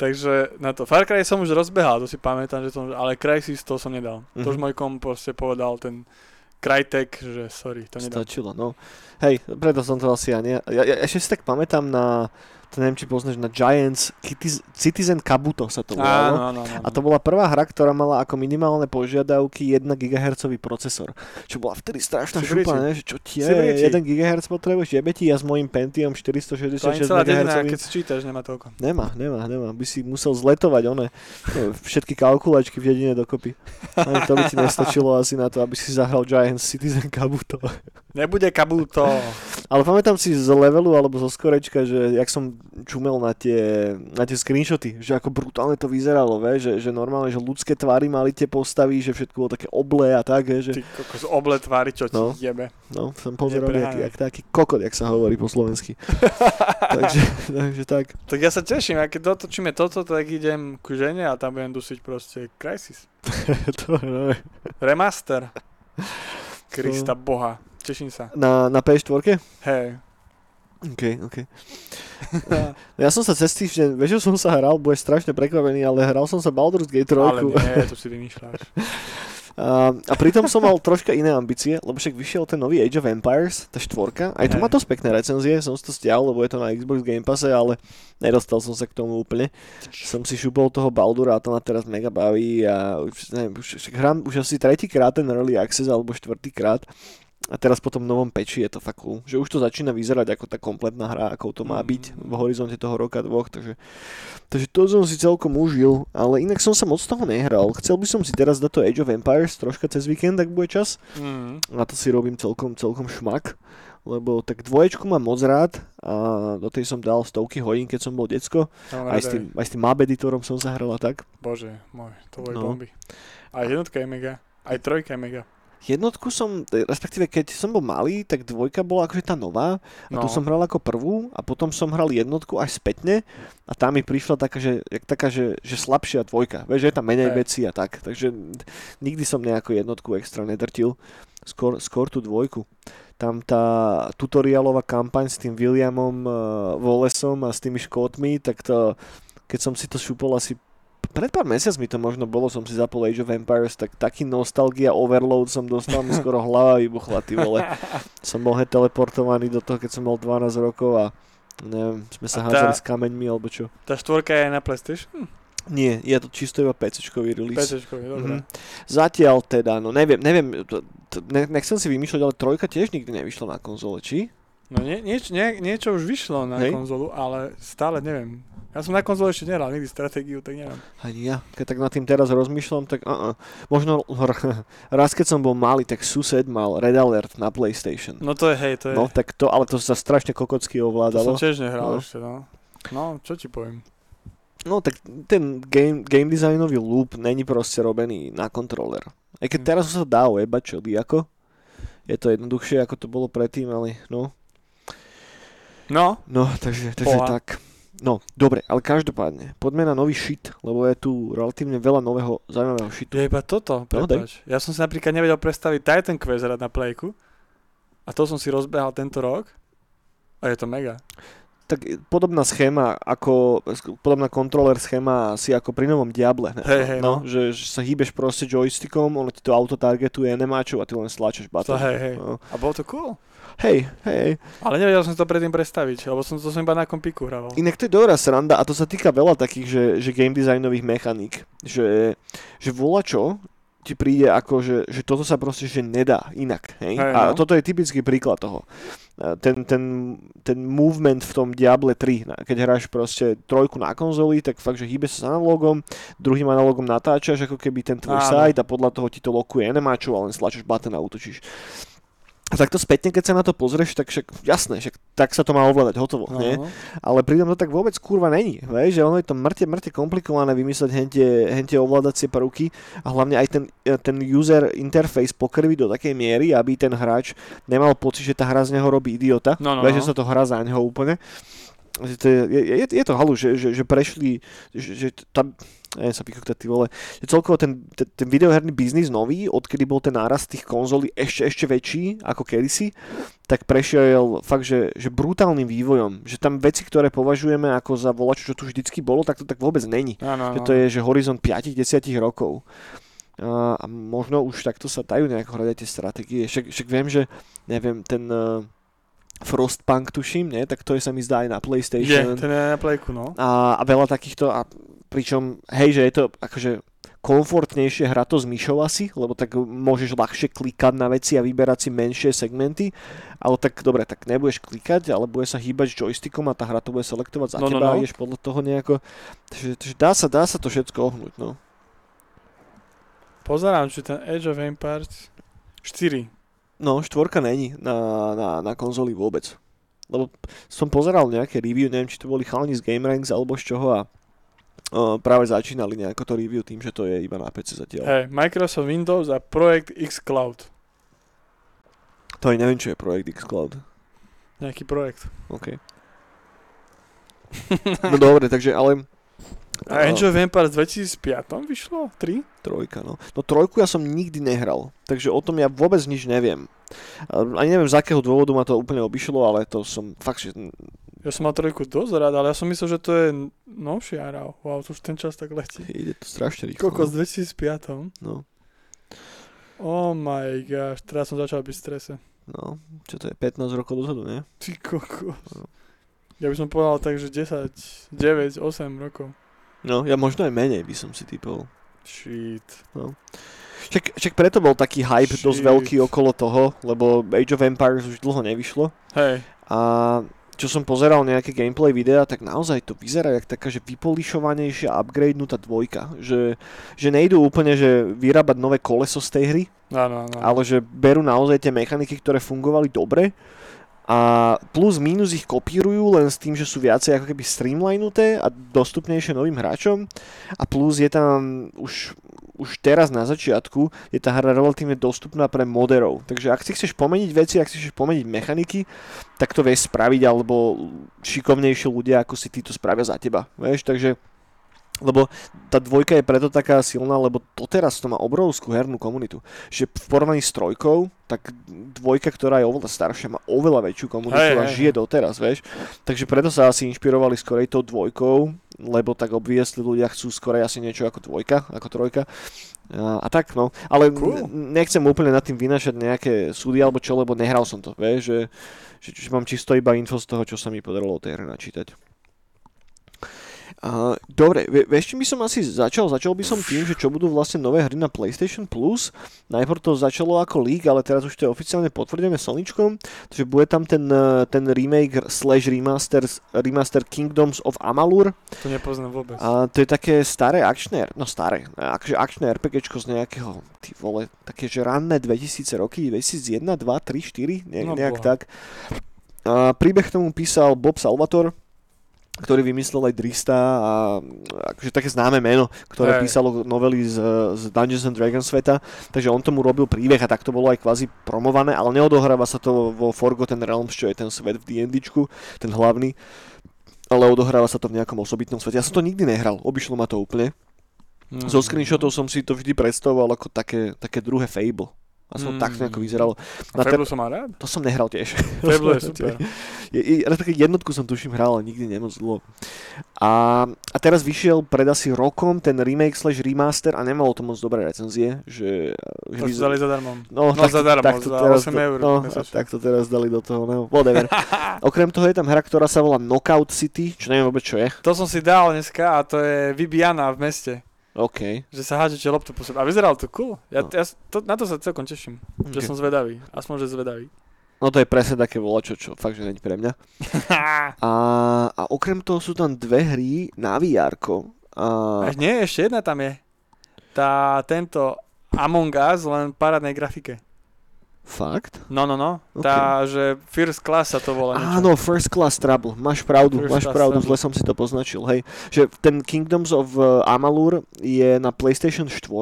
Takže na to. Far Cry som už rozbehal, to si pamätám, že som, ale Crysis to som nedal. Mm-hmm. To už môj kom proste povedal ten Crytek, že sorry, to nedal. Stačilo, no. Hej, preto som to asi ani. Ja, ja, ja ešte si tak pamätám na, to neviem, či poznáš, na Giants Citizen Kabuto sa to volalo. Áno, áno, áno. A to bola prvá hra, ktorá mala ako minimálne požiadavky jeden gigahertz procesor. Čo bola vtedy strašná šupa, ne? Že čo ti je? jeden gigahertz potrebuješ? Jebe ti, ja s mojím Pentium štyristošesťdesiatšesť megahertzovým. Keď čítaš, nemá toľko. Nemá, nemá, nemá. By si musel zletovať one. Všetky kalkulačky v jedine dokopy. Ani to by ti nestačilo asi na to, aby si zahral Giants Citizen Kabuto. Nebude Kabuto. Ale pamätám si z levelu alebo zo skorečka, že jak som čumel na tie, na tie screenshoty, že ako brutálne to vyzeralo, ve? Že, že normálne, že ľudské tvary mali tie postavy, že všetko bolo také oblé a tak. Ve? Že... Ty kokos, oblé tvary, čo no, ti jebe. No, som pozeral nejaký, jak taký kokot, jak sa hovorí po slovensky. takže, takže tak. Tak ja sa teším, a keď dotočíme toto, tak idem ku žene a tam budem dusiť proste Crysis. to no. Remaster. Krista to... boha. Teším sa. Na, na pé štyri? Hej. OK, OK. ja som sa cez týždeň, vieš, že som sa hral, bude strašne prekvapený, ale hral som sa Baldur's Gate tri. Ale nie, to si vymýšľaš. a, a pritom som mal troška iné ambície, lebo však vyšiel ten nový Age of Empires, tá štvorka. Aj tu hey. Má to pekné recenzie, som si to stiahol, lebo je to na Xbox Game Passe, ale nedostal som sa k tomu úplne. Som si šupol toho Baldura a to ma teraz mega baví a už, neviem, už, hrám už asi tretíkrát ten Early Access, alebo štvrtýkrát. A teraz po tom novom peči je to fakt cool, že už to začína vyzerať ako tá kompletná hra, ako to má byť v horizonte toho roka dvoch, takže, takže to som si celkom užil, ale inak som sa moc toho nehral. Chcel by som si teraz dať to Age of Empires troška cez víkend, ak bude čas. Mm. Na to si robím celkom, celkom šmak, lebo tak dvoječku mám moc rád a do tej som dal stovky hodín, keď som bol decko. No, aj, s tým, aj s tým map editorom som zahral a tak. Bože môj, to boli no. bomby. A jednotka je mega, aj trojka je mega. Jednotku som, respektíve keď som bol malý, tak dvojka bola akože tá nová a no. tu som hral ako prvú a potom som hral jednotku až spätne a tá mi prišla taká, že, jak taká, že, že slabšia dvojka, vieš, že je tam menej vecí a tak, takže nikdy som nejako jednotku extra nedrtil, skôr, skôr tú dvojku. Tam tá tutoriálová kampaň s tým Williamom uh, Wallaceom a s tými škótmi, tak to, keď som si to šupol asi pred pár mesiacmi to možno bolo, som si zapol Age of Empires, tak taký nostalgia overload som dostal, mi skoro hlava vybuchla, ty vole. Som bol teleportovaný do toho, keď som mal dvanásť rokov a neviem, sme sa házali s kameňmi alebo čo. Tá štvorka je na PlayStation? Nie, je to čisto iba PCčkový release. PCčkový, dobré. Mm-hmm. Zatiaľ teda, no neviem, neviem, to, to, nechcem si vymýšľať, ale trojka tiež nikdy nevyšla na konzole, či? No nie, nieč, nie, niečo už vyšlo na Hej. konzolu, ale stále neviem. Ja som na konzole ešte nehral nikdy stratégiu, tak neviem. Ani ja, keď tak nad tým teraz rozmýšľam, tak uh-uh. Možno raz keď som bol malý, tak sused mal Red Alert na PlayStation. No to je hej, to je. No tak to, ale to sa strašne kokocky ovládalo. To som tiež nehral no. ešte, no. No, čo ti poviem. No tak ten game, game designový loop není proste robený na kontroler. Aj keď mm. teraz sa dá ojebať, čo by ako. Je to jednoduchšie, ako to bolo predtým, ale no. No. No, takže, takže tak. No, dobre, ale každopádne, poďme na nový shit, lebo je tu relatívne veľa nového, zaujímavého shitu. Je iba toto, prepáč. No, ja som si napríklad nevedel predstaviť Titan Quest hrať na Playku a to som si rozbehal tento rok a je to mega. Tak podobná schéma, ako, podobná kontroler schéma asi ako pri novom Diable. Hey, hey, no, no. Že, že sa hýbeš proste joystickom, ono ti to auto targetuje nemáčov a ty len sláčeš batón. So, hey, hey. No. A bolo to cool. Hej, hej. Ale nevedel som to predtým predstaviť, lebo som to som iba na kompíku hral. Inak to je dobrá sranda a to sa týka veľa takých, že, že game designových mechaník. Že, že volačo ti príde ako, že, že toto sa proste že nedá inak. Hej? Hej, no. A toto je typický príklad toho. Ten, ten, ten movement v tom Diable tri, keď hráš proste trojku na konzoli, tak fakt, že hýbeš sa s analogom, druhým analogom natáčaš, ako keby ten tvoj side a podľa toho ti to lokuje enemáčov a len stlačíš button a útočíš. A takto spätne, keď sa na to pozrieš, tak však, jasné, však, tak sa to má ovládať, hotovo, uh-huh. nie? Ale pritom to tak vôbec kurva není, vieš, že ono je to mŕte, mŕte komplikované vymysleť hentie, hentie ovládacie prvky a hlavne aj ten, ten user interface pokrviť do takej miery, aby ten hráč nemal pocit, že tá hra z neho robí idiota, no, no, vieš, že sa to hra za neho úplne. To je, je, je to halu, že, že, že prešli, že, že tam, neviem sa píkokta, ty vole, že celkovo ten, ten, ten videoherný biznis nový, odkedy bol ten nárast tých konzolí ešte, ešte väčší ako kedysi, tak prešiel fakt, že, že brutálnym vývojom, že tam veci, ktoré považujeme ako za volačo, čo tu vždycky bolo, tak to tak vôbec není, ano, ano. Že to je, že horizont päť až desať rokov. A, a možno už takto sa dajú nejako hľadať tie stratégie, však, však viem, že neviem, ten... Frostpunk tuším, nie? Tak to je sa mi zdá aj na PlayStation. Je, to je na Playku, no. A, a veľa takýchto, a pričom, hej, že je to akože komfortnejšie hra to s myšou asi, lebo tak môžeš ľahšie klikať na veci a vyberať si menšie segmenty, ale tak dobre, tak nebudeš klikať, ale bude sa hýbať joystickom a tá hra to bude selektovať za no, teba no, no. a ideš podľa toho nejako, takže, takže dá sa, dá sa to všetko ohnúť, no. Pozerám, či ten Age of Empires štyri. No, štvorka není na, na, na konzoli vôbec. lebo som pozeral nejaké review, neviem, či to boli chalani z GameRanks alebo z čoho a uh, práve začínali nejako to review tým, že to je iba na pé cé zatiaľ. Hey, Microsoft Windows a Projekt X Cloud. To aj neviem, čo je Projekt X Cloud. Nejaký projekt. OK. No dobre, takže ale... A Age of Empires dvetisícpäť vyšlo? tri? Trojka, no. No trojku ja som nikdy nehral, takže o tom ja vôbec nič neviem. Ani neviem, z akého dôvodu ma to úplne obišlo, ale to som fakt... Že... Ja som mal trojku dosť rád, ale ja som myslel, že to je novšia hra. Wow, to už ten čas tak letí. Ide to strašne rýchlo. Kokos v dvetisícpäť. No. Oh my gosh, teraz som začal byť v strese. No, čo to je, pätnásť rokov dozadu, nie? Ty kokos. No. Ja by som povedal tak, že desať, deväť, osem rokov. No, ja možno aj menej by som si typol. Shit. No. Však, však preto bol taký hype Shit. dosť veľký okolo toho, lebo Age of Empires už dlho nevyšlo. Hej. A čo som pozeral nejaké gameplay videa, tak naozaj to vyzerá jak taká, že vypolišovanejšia, upgradenutá dvojka. Že, že nejdú úplne, že vyrábať nové koleso z tej hry, no, no, no. ale že berú naozaj tie mechaniky, ktoré fungovali dobre, a plus minus ich kopírujú len s tým, že sú viacej ako keby streamlinuté a dostupnejšie novým hráčom a plus je tam už, už teraz na začiatku je tá hra relatívne dostupná pre moderov, takže ak si chceš pomeniť veci, ak si chceš pomeniť mechaniky, tak to vieš spraviť alebo šikovnejšie ľudia ako si tí to spravia za teba, vieš, takže lebo tá dvojka je preto taká silná, lebo to teraz to má obrovskú hernú komunitu. Že v porovnaní s trojkou, tak dvojka, ktorá je oveľa staršia, má oveľa väčšiu komunitu hey, a žije hey. doteraz, vieš. Takže preto sa asi inšpirovali skorej tou dvojkou, lebo tak obviesli ľudia chcú skorej asi niečo ako dvojka, ako trojka. A, a tak, no. Ale cool. nechcem úplne nad tým vynášať nejaké súdy alebo čo, lebo nehral som to, vieš. Že, že, že mám čisto iba info z toho, čo sa mi podarilo o tej hre načítať. Uh, dobre, ešte by som asi začal, začal by som tým, že čo budú vlastne nové hry na PlayStation Plus. Najprv to začalo ako leak, ale teraz už to je oficiálne potvrdené Sonyčkom, takže bude tam ten, ten remake slash remaster, remaster Kingdoms of Amalur. To nepoznám vôbec. Uh, to je také staré akčné, no staré, akže akčné RPGčko z nejakého, ty vole, také že ranné dvetisíc roky, dvetisícjeden, dva, tri, štyri, ne, no, nejak boha. tak. Uh, príbeh k tomu písal Bob Salvatore, ktorý vymyslel aj Drista a akože také známe meno, ktoré hey. písalo novely z, z Dungeons and Dragons sveta, takže on tomu robil príbeh a tak to bolo aj kvázi promované, ale neodohráva sa to vo Forgotten Realms, čo je ten svet v dé endčku, ten hlavný, ale odohráva sa to v nejakom osobitnom svete. Ja som to nikdy nehral, obišlo ma to úplne. Mm. Zo screenshotov som si to vždy predstavoval ako také, také druhé Fable. A som mm. tak nejako vyzeralo. Na Fable te... som mal rád? To som nehral tiež. Fable je super. Je, je, jednotku som tuším hral, ale nikdy nemoc zlo. A, a teraz vyšiel pred asi rokom ten remake slash remaster a nemalo to moc dobré recenzie. Že, to že... dali zadarmo. No, no zadarmo, tak za osem eur. No, tak to teraz dali do toho. No, whatever. Okrem toho je tam hra, ktorá sa volá Knockout City, čo neviem vôbec čo je. To som si dal dneska a to je vybijana v meste. OK. Že sa hádžete loptu po sebe. A vyzeral to cool. Ja, no. ja to, na to sa celkom teším. Okay. Že som zvedavý. Aspoň, že zvedavý. No to je presne také volačo, čo fakt, že není pre mňa. a, a okrem toho sú tam dve hry na vé erko. A... Nie, ešte jedna tam je. Tá, tento Among Us len v parádnej grafike. Fakt? No, no, no. Okay. Tá, že First Class sa to volá niečo. Áno, First Class Trouble. Máš pravdu, First máš pravdu, zle som si to poznačil, hej. Že ten Kingdoms of Amalur je na PlayStation štyri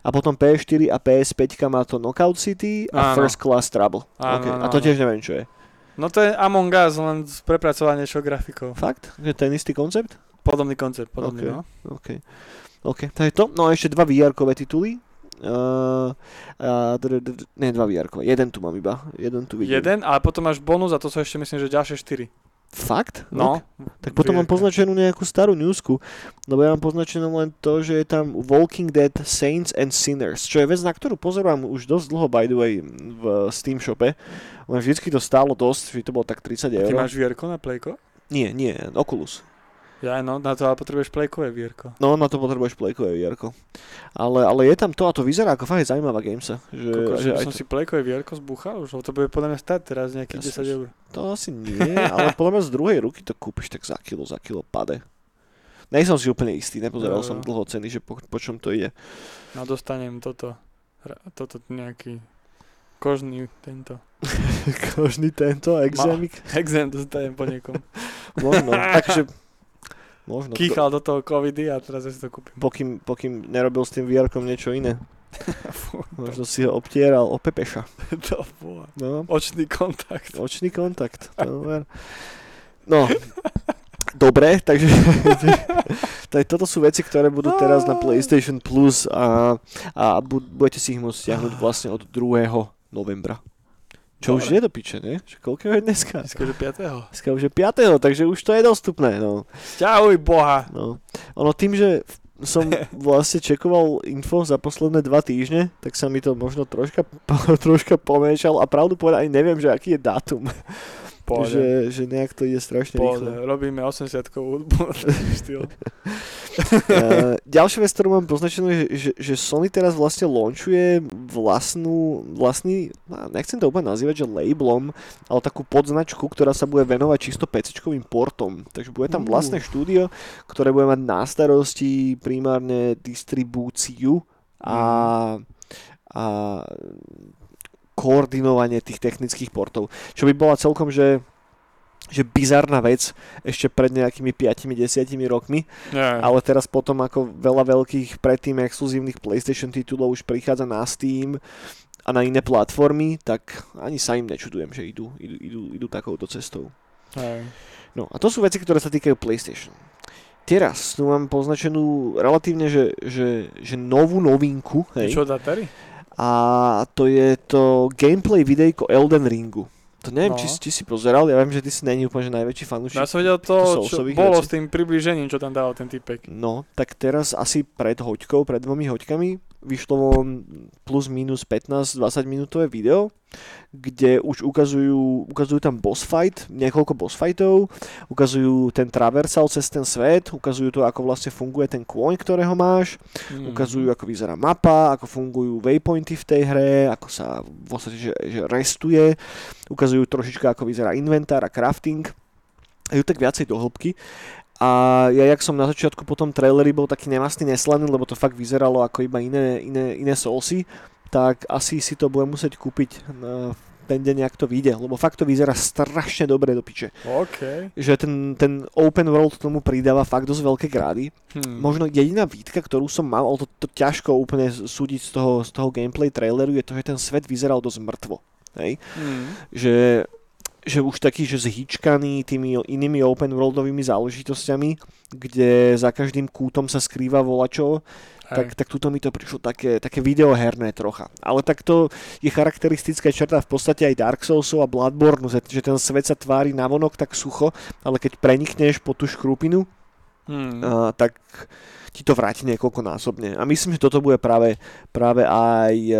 a potom pé es štyri a pé es päť má to Knockout City a áno. First Class Trouble. Áno, okay. áno, a to tiež neviem, čo je. No to je Among Us, len prepracovanie čo grafikou. Fakt? Je ten istý koncept? Podobný koncept, podobný, okay. no. OK, OK. To je to. No a ešte dva vé erkové tituly. Uh, uh, dr, dr, ne, dva vé erkové. Jeden tu mám iba. Jeden tu vidím. Jeden, ale potom máš bonus a to sú ešte myslím, že ďalšie štyri. Fakt? No. Tak, tak potom mám poznačenú nejakú starú newsku, lebo ja mám poznačenú len to, že je tam Walking Dead Saints and Sinners, čo je vec, na ktorú pozerám už dosť dlho, by the way, v Steam shope. Len vždycky to stálo dosť, že to bolo tak tridsať eur. Ty máš vé erko na Playko? Nie, nie, Oculus. Ja, no, na to ale potrebuješ plejkové vierko. No, na to potrebuješ plejkové vierko. Ale, ale je tam to, a to vyzerá ako fakt zaujímavá gamesa. Že, Koko, že, že som to... si plejkové vierko zbúchal už, to bude podľa mňa stáť teraz nejakých ja desať eur. To asi nie, ale podľa mňa z druhej ruky to kúpiš tak za kilo, za kilo pade. Nej som si úplne istý, nepozeral no, som dlho ceny, že po, po čom to ide. No, dostanem toto, toto nejaký kožný tento. Kožný tento, exémik? Exém dostajem po niekom. Možno, takže... Možno. Kýchal do toho covidy a teraz ja si to kúpim. Pokým, pokým nerobil s tým vé erkom niečo iné. Možno si ho obtieral o pepeša. To bola. No. Očný kontakt. Očný kontakt. No... Dobre, takže toto sú veci, ktoré budú teraz na PlayStation Plus a, a budete si ich môcť stiahnuť vlastne od druhého novembra. Čo dobre. Už je do piče, nie? Čo, koľkého je dneska? Dneska už je piateho. Dneska už je piateho, takže už to je dostupné. No. Sťahuj boha! No. Ono tým, že som vlastne čekoval info za posledné dva týždne, tak sa mi to možno troška, troška pomiešal a pravdu povedať aj neviem, že aký je dátum. Že, že nejak to ide strašne Pohľadne. Rýchlo. Robíme osemdesiatkovú hudbu. uh, ďalšia vec, ktorú mám poznačenú, je, že, že Sony teraz vlastne launchuje vlastnú, vlastný, nechcem to úplne nazývať, že labelom, ale takú podznačku, ktorá sa bude venovať čisto PCčkovým portom. Takže bude tam vlastné štúdio, ktoré bude mať na starosti primárne distribúciu a... a koordinovanie tých technických portov. Čo by bola celkom, že, že bizarná vec ešte pred nejakými päť až desať rokmi, yeah. Ale teraz potom ako veľa veľkých predtým exkluzívnych PlayStation titulov už prichádza na Steam a na iné platformy, tak ani sa im nečudujem, že idú, idú, idú, idú takouto cestou. Yeah. No a to sú veci, ktoré sa týkajú PlayStation. Teraz tu mám poznačenú relatívne, že, že, že novú novinku. Hej. Čo datári? A to je to gameplay videjko Elden Ringu. To neviem, no. či, či si pozeral, ja viem, že ty si není úplne že najväčší fanúšik. Ja som videl to, čo bolo vecí. S tým približením, čo tam dával ten typek. No, tak teraz asi pred hoďkou, pred dvomi hoďkami vyšlo von plus minus pätnásť dvadsať minútové video, kde už ukazujú, ukazujú tam boss fight, niekoľko boss fightov, ukazujú ten traversal cez ten svet, ukazujú to, ako vlastne funguje ten kôň, ktorého máš, mm. ukazujú, ako vyzerá mapa, ako fungujú waypointy v tej hre, ako sa vlastne že, že restuje, ukazujú trošička, ako vyzerá inventár a crafting, je tak viacej do hĺbky. A ja, jak som na začiatku po tom traileri bol taký nemastný, neslaný, lebo to fakt vyzeralo ako iba iné, iné, iné soulsy, tak asi si to budem musieť kúpiť na ten deň, jak to vyjde, lebo fakt to vyzerá strašne dobre do piče. Okay. Že ten, ten open world tomu pridáva fakt dosť veľké grády. Hmm. Možno jediná výtka, ktorú som mal, ale to, to ťažko úplne súdiť z toho, z toho gameplay traileru, je to, že ten svet vyzeral dosť mŕtvo. Hej? Hmm. Že... že už taký, že zhyčkaný tými inými open worldovými záležitosťami, kde za každým kútom sa skrýva volačo, tak, tak tuto mi to prišlo také, také videoherné trocha. Ale takto je charakteristická čerta v podstate aj Dark Soulsov a Bloodborne, že ten svet sa tvári navonok tak sucho, ale keď prenikneš po tú škrupinu, hmm. a, tak ti to vráti niekoľkonásobne. A myslím, že toto bude práve, práve aj e,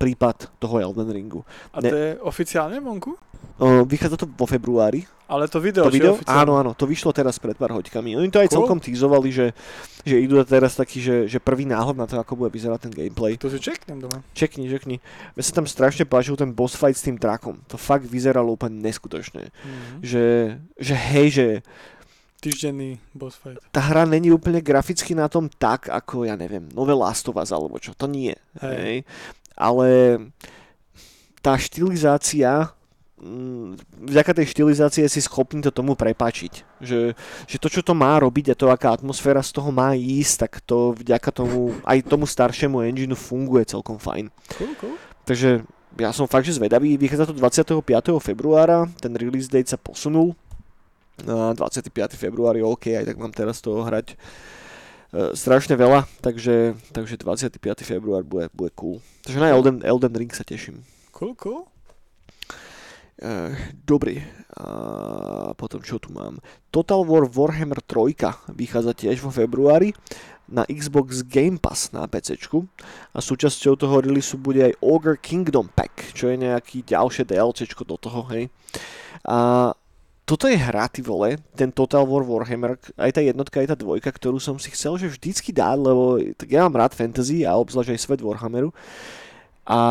prípad toho Elden Ringu. A to ne... je oficiálne vonku? Uh, vychádza to vo februári. Ale to video, to video? Áno, áno, to vyšlo teraz pred pár hoďkami. Oni to aj cool. Celkom tízovali, že, že idú teraz taký, že, že prvý náhod na to, ako bude vyzerať ten gameplay. To si čeknem doma. Čekni, čekni. Mne sa tam strašne páčil ten boss fight s tým drakom. To fakt vyzeralo úplne neskutočne. Mm-hmm. Že, že hej, že... Týždenný boss fight. Tá hra není úplne graficky na tom tak, ako, ja neviem, nové Last of Us alebo čo. To nie. Hej. Hej. Ale tá štilizácia... vďaka tej štilizácie si schopný to tomu prepáčiť. Že, že to, čo to má robiť a to, aká atmosféra z toho má ísť, tak to vďaka tomu, aj tomu staršiemu engineu funguje celkom fajn. Cool, cool. Takže ja som fakt, že zvedavý. Vychádza to dvadsiateho piateho februára, ten release date sa posunul na dvadsiateho piateho februára, OK, aj tak mám teraz toho hrať e, strašne veľa, takže, takže dvadsiateho piateho február bude, bude cool. Takže na Elden, Elden Ring sa teším. Cool, cool. Dobrý, a potom čo tu mám? Total War Warhammer tri vychádza tiež vo februári na Xbox Game Pass na PCčku a súčasťou toho releaseu bude aj Ogre Kingdom Pack, čo je nejaký ďalšie DLCčko do toho, hej. A toto je hra, ty vole, ten Total War Warhammer, aj tá jednotka, aj tá dvojka, ktorú som si chcel, že vždycky dať, lebo tak ja mám rád fantasy a obzvlášť aj svet Warhammeru. A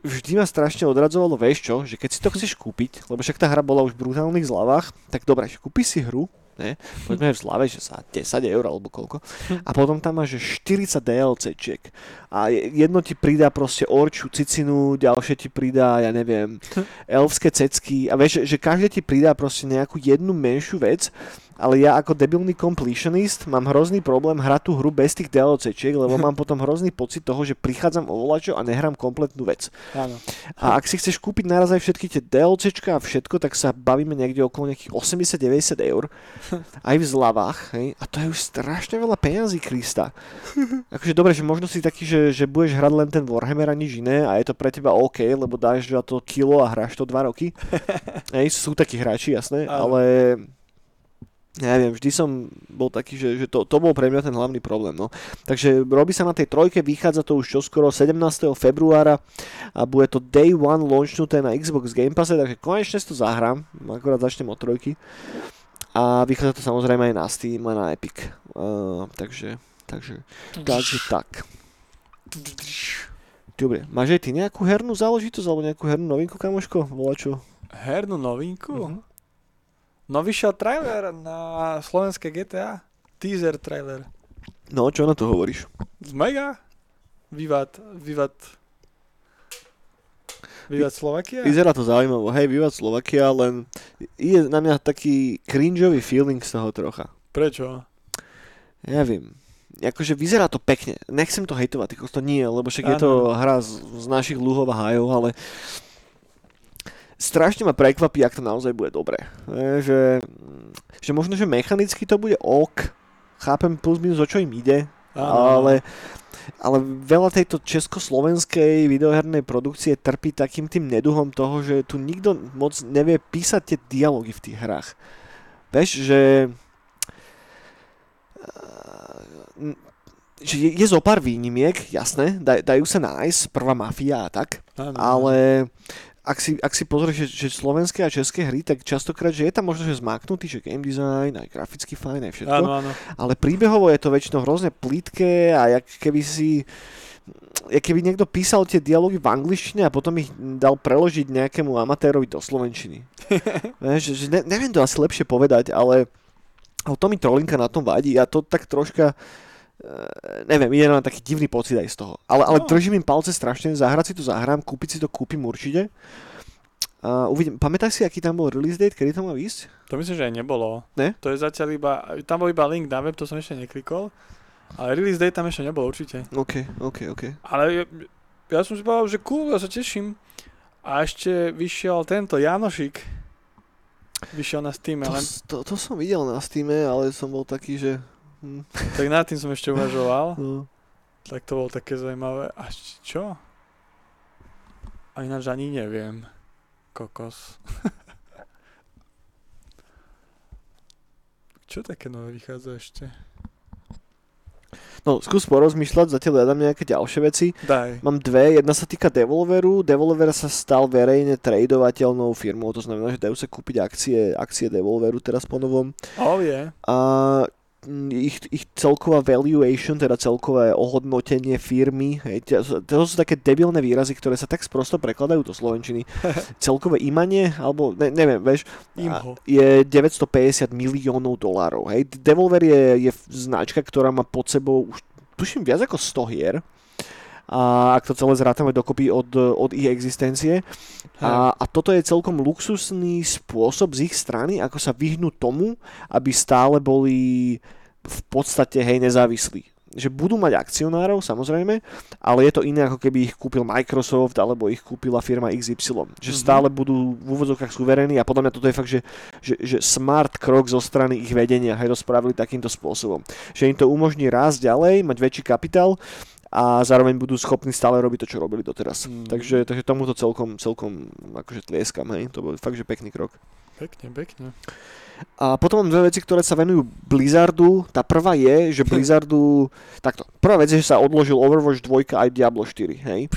vždy ma strašne odradzovalo, vieš čo, že keď si to chceš kúpiť, lebo však tá hra bola už v brutálnych zľavách, tak dobre, kúpi si hru, ne? Poďme v zľave, že sa desať eur alebo koľko. A potom tam máš štyridsať DLCčiek. A jedno ti pridá proste orčiu cicinu, ďalšie ti pridá, ja neviem, elfské cecky. A vieš, že každé ti pridá proste nejakú jednu menšiu vec, ale ja ako debilný completionist mám hrozný problém hrať tú hru bez tých DLCčiek, lebo mám potom hrozný pocit toho, že prichádzam o volačo a nehrám kompletnú vec. Áno. A ak si chceš kúpiť naraz aj všetky tie DLCčka a všetko, tak sa bavíme niekde okolo nejakých osemdesiat deväťdesiat eur, aj v zľavách, hej? A to je už strašne veľa peňazí, Krista. Akože dobre, že možno si taký, že, že budeš hrať len ten Warhammer a nič iné a je to pre teba OK, lebo dáš za to kilo a hráš to dva roky. Hej, sú takí hráči, jasné, áno. Ale... Ja neviem, vždy som bol taký, že, že to, to bol pre mňa ten hlavný problém. No. Takže robí sa na tej trojke, vychádza to už čoskoro sedemnásteho februára a bude to day one launchnuté na Xbox Game Passe, takže konečne si to zahrám, akorát začnem od trojky. A vychádza to samozrejme aj na Steam a na Epic. Uh, takže, takže, takže tak. Dobre, máš aj ty nejakú hernú záležitosť alebo nejakú hernú novinku, kamoško? Volačo? Hernú novinku? Uh-huh. No vyšiel trailer na slovenské gé té á. Teaser trailer. No, čo na to hovoríš? Mega. Vivat, Vivat. Vivat Slovakia? Vyzerá to zaujímavo. Hej, Vivat Slovakia, len je na mňa taký cringeový feeling z toho trocha. Prečo? Ja viem. Akože vyzerá to pekne. Nechcem to hejtovať, to nie, lebo však ano. Je to hra z, z našich lúhov a hájov, ale... Strašne ma prekvapí, ak to naozaj bude dobre. Že, že možno, že mechanicky to bude ok. Chápem plus minus, o čo im ide. Ale, ale veľa tejto československej videohernej produkcie trpí takým tým neduhom toho, že tu nikto moc nevie písať tie dialógy v tých hrách. Vieš, že... že je, je zo pár výnimiek, jasné, daj, dajú sa nájsť, prvá mafia a tak, ano. Ale... Ak si, ak si pozrieš, že, že slovenské a české hry, tak častokrát, že je tam možno, že zmáknutý, že game design, aj grafický fajn, aj všetko. Áno, áno. Ale príbehovo je to väčšinou hrozne plítke a jak keby si, jak keby niekto písal tie dialógy v angličtine a potom ich dal preložiť nejakému amatérovi do slovenčiny. Že, že ne, neviem to asi lepšie povedať, ale, ale to mi trolinka na tom vadí a to tak troška... Uh, neviem, ide na taký divný pocit aj z toho. Ale, ale no. Držím im palce strašne, zahrať si to zahrám, kúpiť si to kúpim určite. Uh, uvidím, pamätáš si, aký tam bol release date, kedy to má ísť? To myslím, že aj nebolo. Ne? To je zatiaľ iba, tam bol iba link na web, to som ešte neklikol, ale release date tam ešte nebolo určite. Ok, ok, ok. Ale ja, ja som si povedal, že cool, ja sa teším. A ešte vyšiel tento Janošik, vyšiel na Steam. To, len... to, to som videl na Steam, ale som bol taký, že... Hm. Tak nad tým som ešte uvažoval. No. Tak to bolo také zaujímavé. A čo? A ináč ani neviem. Kokos. Čo také nové vychádza ešte? No, skús porozmýšľať, zatiaľ ja dám nejaké ďalšie veci. Daj. Mám dve, jedna sa týka Devolveru. Devolver sa stal verejne tradovateľnou firmou, to znamená, že dajú sa kúpiť akcie, akcie Devolveru teraz po novom. Oh yeah. A Ich, ich celková valuation, teda celkové ohodnotenie firmy, hej, to sú také debilné výrazy, ktoré sa tak sprosto prekladajú do slovenčiny. Celkové imanie, alebo ne, neviem, vieš, je deväťstopäťdesiat miliónov dolárov. Hej. Devolver je, je značka, ktorá má pod sebou už tuším viac ako sto hier. A ak to celé zrátame dokopy od, od ich existencie. A, a toto je celkom luxusný spôsob z ich strany, ako sa vyhnú tomu, aby stále boli v podstate, hej, nezávislí. Že budú mať akcionárov, samozrejme, ale je to iné, ako keby ich kúpil Microsoft, alebo ich kúpila firma iks ypsilon. Že stále budú v úvodzovkách suverení a podľa mňa toto je fakt, že, že, že smart krok zo strany ich vedenia, hej, to spravili takýmto spôsobom. Že im to umožní rásť ďalej, mať väčší kapitál, a zároveň budú schopní stále robiť to, čo robili doteraz. Mm. Takže, takže tomuto celkom, celkom akože tlieskam, hej. To bol fakt, že pekný krok. Pekne, pekne. A potom mám dve veci, ktoré sa venujú Blizzardu. Tá prvá je, že Blizzardu... Takto. Prvá vec je, že sa odložil Overwatch dva aj Diablo štyri, hej.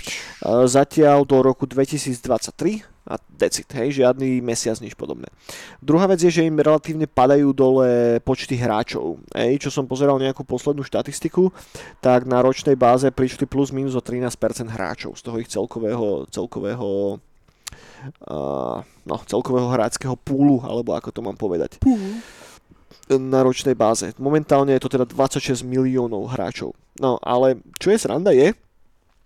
Zatiaľ do roku dvetisícdvadsaťtri a decid, hej. Žiadny mesiac, nič podobné. Druhá vec je, že im relatívne padajú dole počty hráčov. Hej. Čo som pozeral nejakú poslednú štatistiku, tak na ročnej báze prišli plus minus o trinásť percent hráčov z toho ich celkového... celkového Uh, no, celkového hráčskeho púlu, alebo ako to mám povedať. Púl. na ročnej báze. Momentálne je to teda dvadsaťšesť miliónov hráčov. No ale čo je sranda je,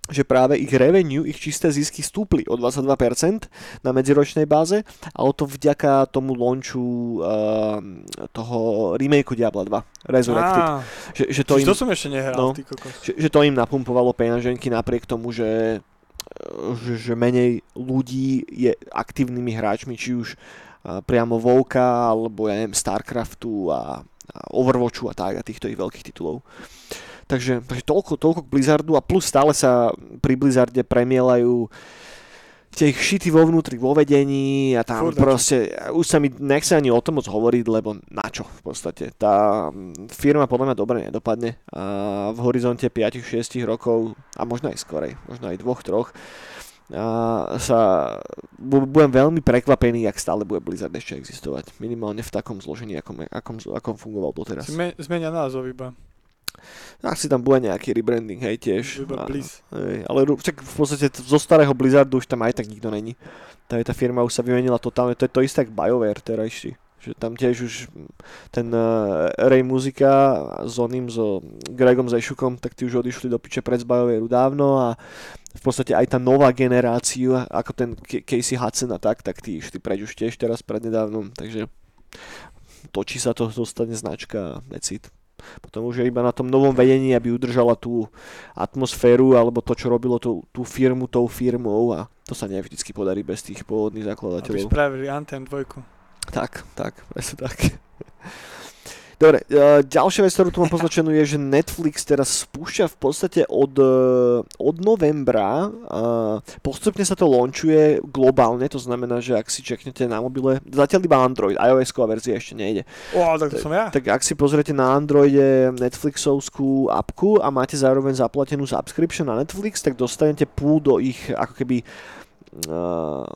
že práve ich revenue, ich čisté zisky stúpli o dvadsaťdva percent na medziročnej báze, a o to vďaka tomu launchu uh, toho remakeu Diabla dva Resurrected. Ah, že, že to, im, to som ešte nehral, no, ty kokos. Že, že to im napumpovalo peňaženky napriek tomu, že, že menej ľudí je aktívnymi hráčmi, či už uh, priamo WoWka, alebo ja neviem, Starcraftu a, a Overwatchu a tak, a týchto ich veľkých titulov. Takže, takže toľko, toľko k Blizzardu, a plus stále sa pri Blizzarde premielajú tie ich šity vo vnútri, vo vedení, a tam Ford, proste, už sa mi nechce ani o tom moc hovoriť, lebo na čo v podstate. Tá firma podľa mňa dobre nedopadne a v horizonte päť až šesť rokov, a možno aj skorej, možno aj dvoch, troch, a sa budem veľmi prekvapený, ak stále bude Blizzard ešte existovať. Minimálne v takom zložení, akom, akom, akom fungoval doteraz. Zmenia názov iba. Ak si tam bude nejaký rebranding, hej, tiež. A, hej, ale však v podstate zo starého Blizzardu už tam aj tak nikto není. Tá, tá firma už sa vymenila totálne, to je to isté ako BioWare terajší. Že tam tiež už ten uh, Ray Muzika s oným, so Gregom Zajšukom, tak tí už odišli do piče pred z BioWareu dávno, a v podstate aj tá nová generácia, ako ten K- Casey Hudson a tak, tak tí išli preč už tiež teraz prednedávnom, takže točí sa to, zostane značka a necít. Potom už je iba na tom novom vedení, aby udržala tú atmosféru, alebo to, čo robilo tú, tú firmu tou firmou, a to sa nie vždycky podarí bez tých pôvodných zakladateľov. Aby spravili Anthem dva. Tak, tak, presne tak. Dobre, ďalšia vec, ktorú tu mám poznačenú, je, že Netflix teraz spúšťa v podstate od, od novembra, postupne sa to launchuje globálne, to znamená, že ak si čeknete na mobile, zatiaľ iba Android, iOS-ková verzia ešte nejde. Ó, tak to som ja. Tak ak si pozriete na Androide Netflixovskú apku a máte zároveň zaplatenú subscription na Netflix, tak dostanete púl do ich, ako keby... Uh,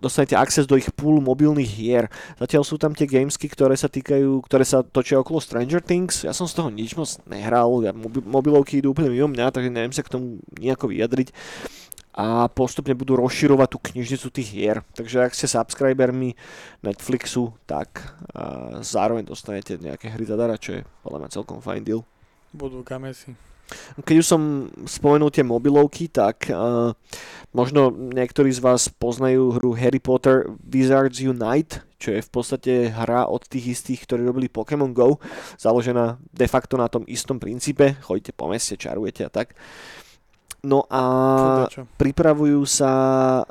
dostanete access do ich pool mobilných hier. Zatiaľ sú tam tie gamesky, ktoré sa týkajú, ktoré sa točia okolo Stranger Things. Ja som z toho nič moc nehral, ja, mobi- mobilovky idú úplne mimo mňa, takže neviem sa k tomu nejako vyjadriť. A postupne budú rozširovať tú knižnicu tých hier. Takže ak ste subscribermi Netflixu, tak uh, zároveň dostanete nejaké hry zadara, čo je podľa mňa celkom fajn deal. Budú kamesi. Keď už som spomenul tie mobilovky, tak uh, možno niektorí z vás poznajú hru Harry Potter Wizards Unite, čo je v podstate hra od tých istých, ktorí robili Pokémon Go, založená de facto na tom istom princípe, chodíte po meste, čarujete a tak. No a pripravujú sa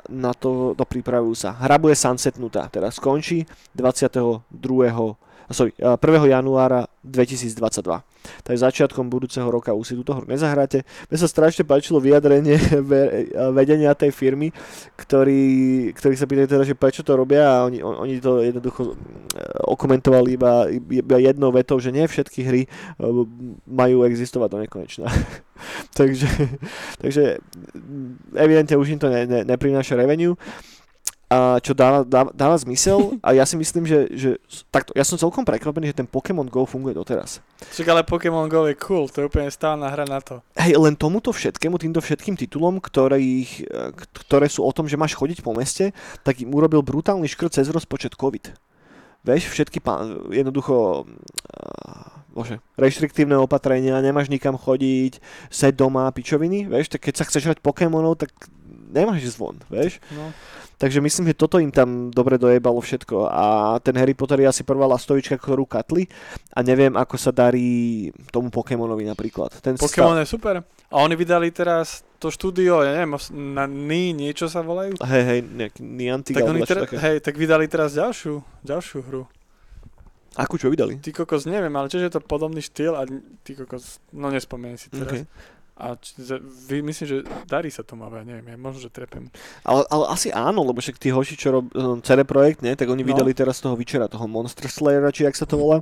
na to, no pripravujú sa. Hra bude sunsetnutá, teda skončí dvadsiateho druhého Sorry, prvého januára dvetisícdvadsaťdva. Takže začiatkom budúceho roka už si túto hru nezahráte. Mne sa strašne páčilo vyjadrenie vedenia tej firmy, ktorí, ktorí sa pýtajú teda, že prečo to robia, a oni, oni to jednoducho okomentovali iba, iba jednou vetou, že nie všetky hry majú existovať do nekonečna. takže, takže evidentne už im to ne, ne, neprináša revenue. A čo dáva, dáva, dáva zmysel, a ja si myslím, že, že takto, ja som celkom prekvapený, že ten Pokémon Go funguje doteraz. Čiže ale Pokémon Go je cool, to je úplne stálna hra na to. Hej, len tomuto všetkému, týmto všetkým titulom, ktorých, ktoré sú o tom, že máš chodiť po meste, tak im urobil brutálny škrt cez rozpočet COVID. Vieš, všetky pán, jednoducho, uh, bože, reštriktívne opatrenia, nemáš nikam chodiť, seď doma, pičoviny, vieš, tak keď sa chceš hrať Pokémonov, tak nemáš zvon, vieš. No. Takže myslím, že toto im tam dobre dojebalo všetko, a ten Harry Potter je asi prvá lastovička, ktorú katli, a neviem, ako sa darí tomu Pokémonovi napríklad. Ten Pokémon stav... je super. A oni vydali teraz to štúdio, ja neviem, na Ni, niečo sa volajú? Hej, hej, nejaký Niantic. Tak, ter- hej, tak vydali teraz ďalšiu, ďalšiu hru. Akú, čo vydali? Ty kokos, neviem, ale tiež je to podobný štýl, a ty kokos, no nespomínam si teraz. Okay. A či, myslím, že darí sa tomu, ale ja neviem, ja možno, že trepem. Ale, ale asi áno, lebo však tí hoši, čo rob, cé dé Projekt, nie? Tak oni no. vydali teraz toho Witchera, toho Monster Slayera, či jak sa to volá.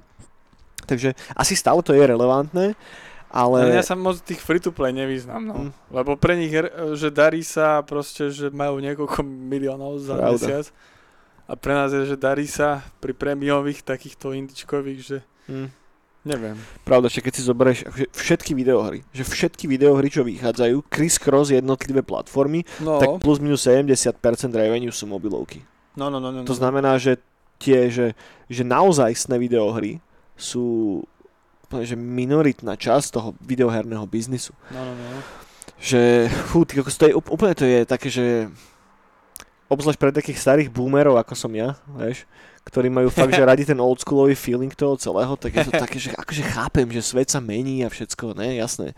Takže asi stále to je relevantné, ale... ale ja sa moc tých free-to-play nevyznám, no. Mm. Lebo pre nich, že darí sa proste, že majú niekoľko miliónov za Pravda. mesiac. A pre nás je, že darí sa pri prémiových takýchto indičkových, že... Mm. Neviem. Pravda, že keď si zoberieš všetky videohry, že všetky videohry, čo vychádzajú, criss-cross jednotlivé platformy, no. tak plus minus sedemdesiat percent revenue sú mobilovky. No, no, no, no. To znamená, že tie, že, že naozajstné videohry sú úplne, že minoritná časť toho videoherného biznisu. No, no, no. Že, fú, ty, to je, úplne to je také, že obzvlášť pre takých starých boomerov, ako som ja, vieš, ktorí majú fakt, že radi ten oldschoolový feeling toho celého, tak je to také, že akože chápem, že svet sa mení a všetko, ne, jasné.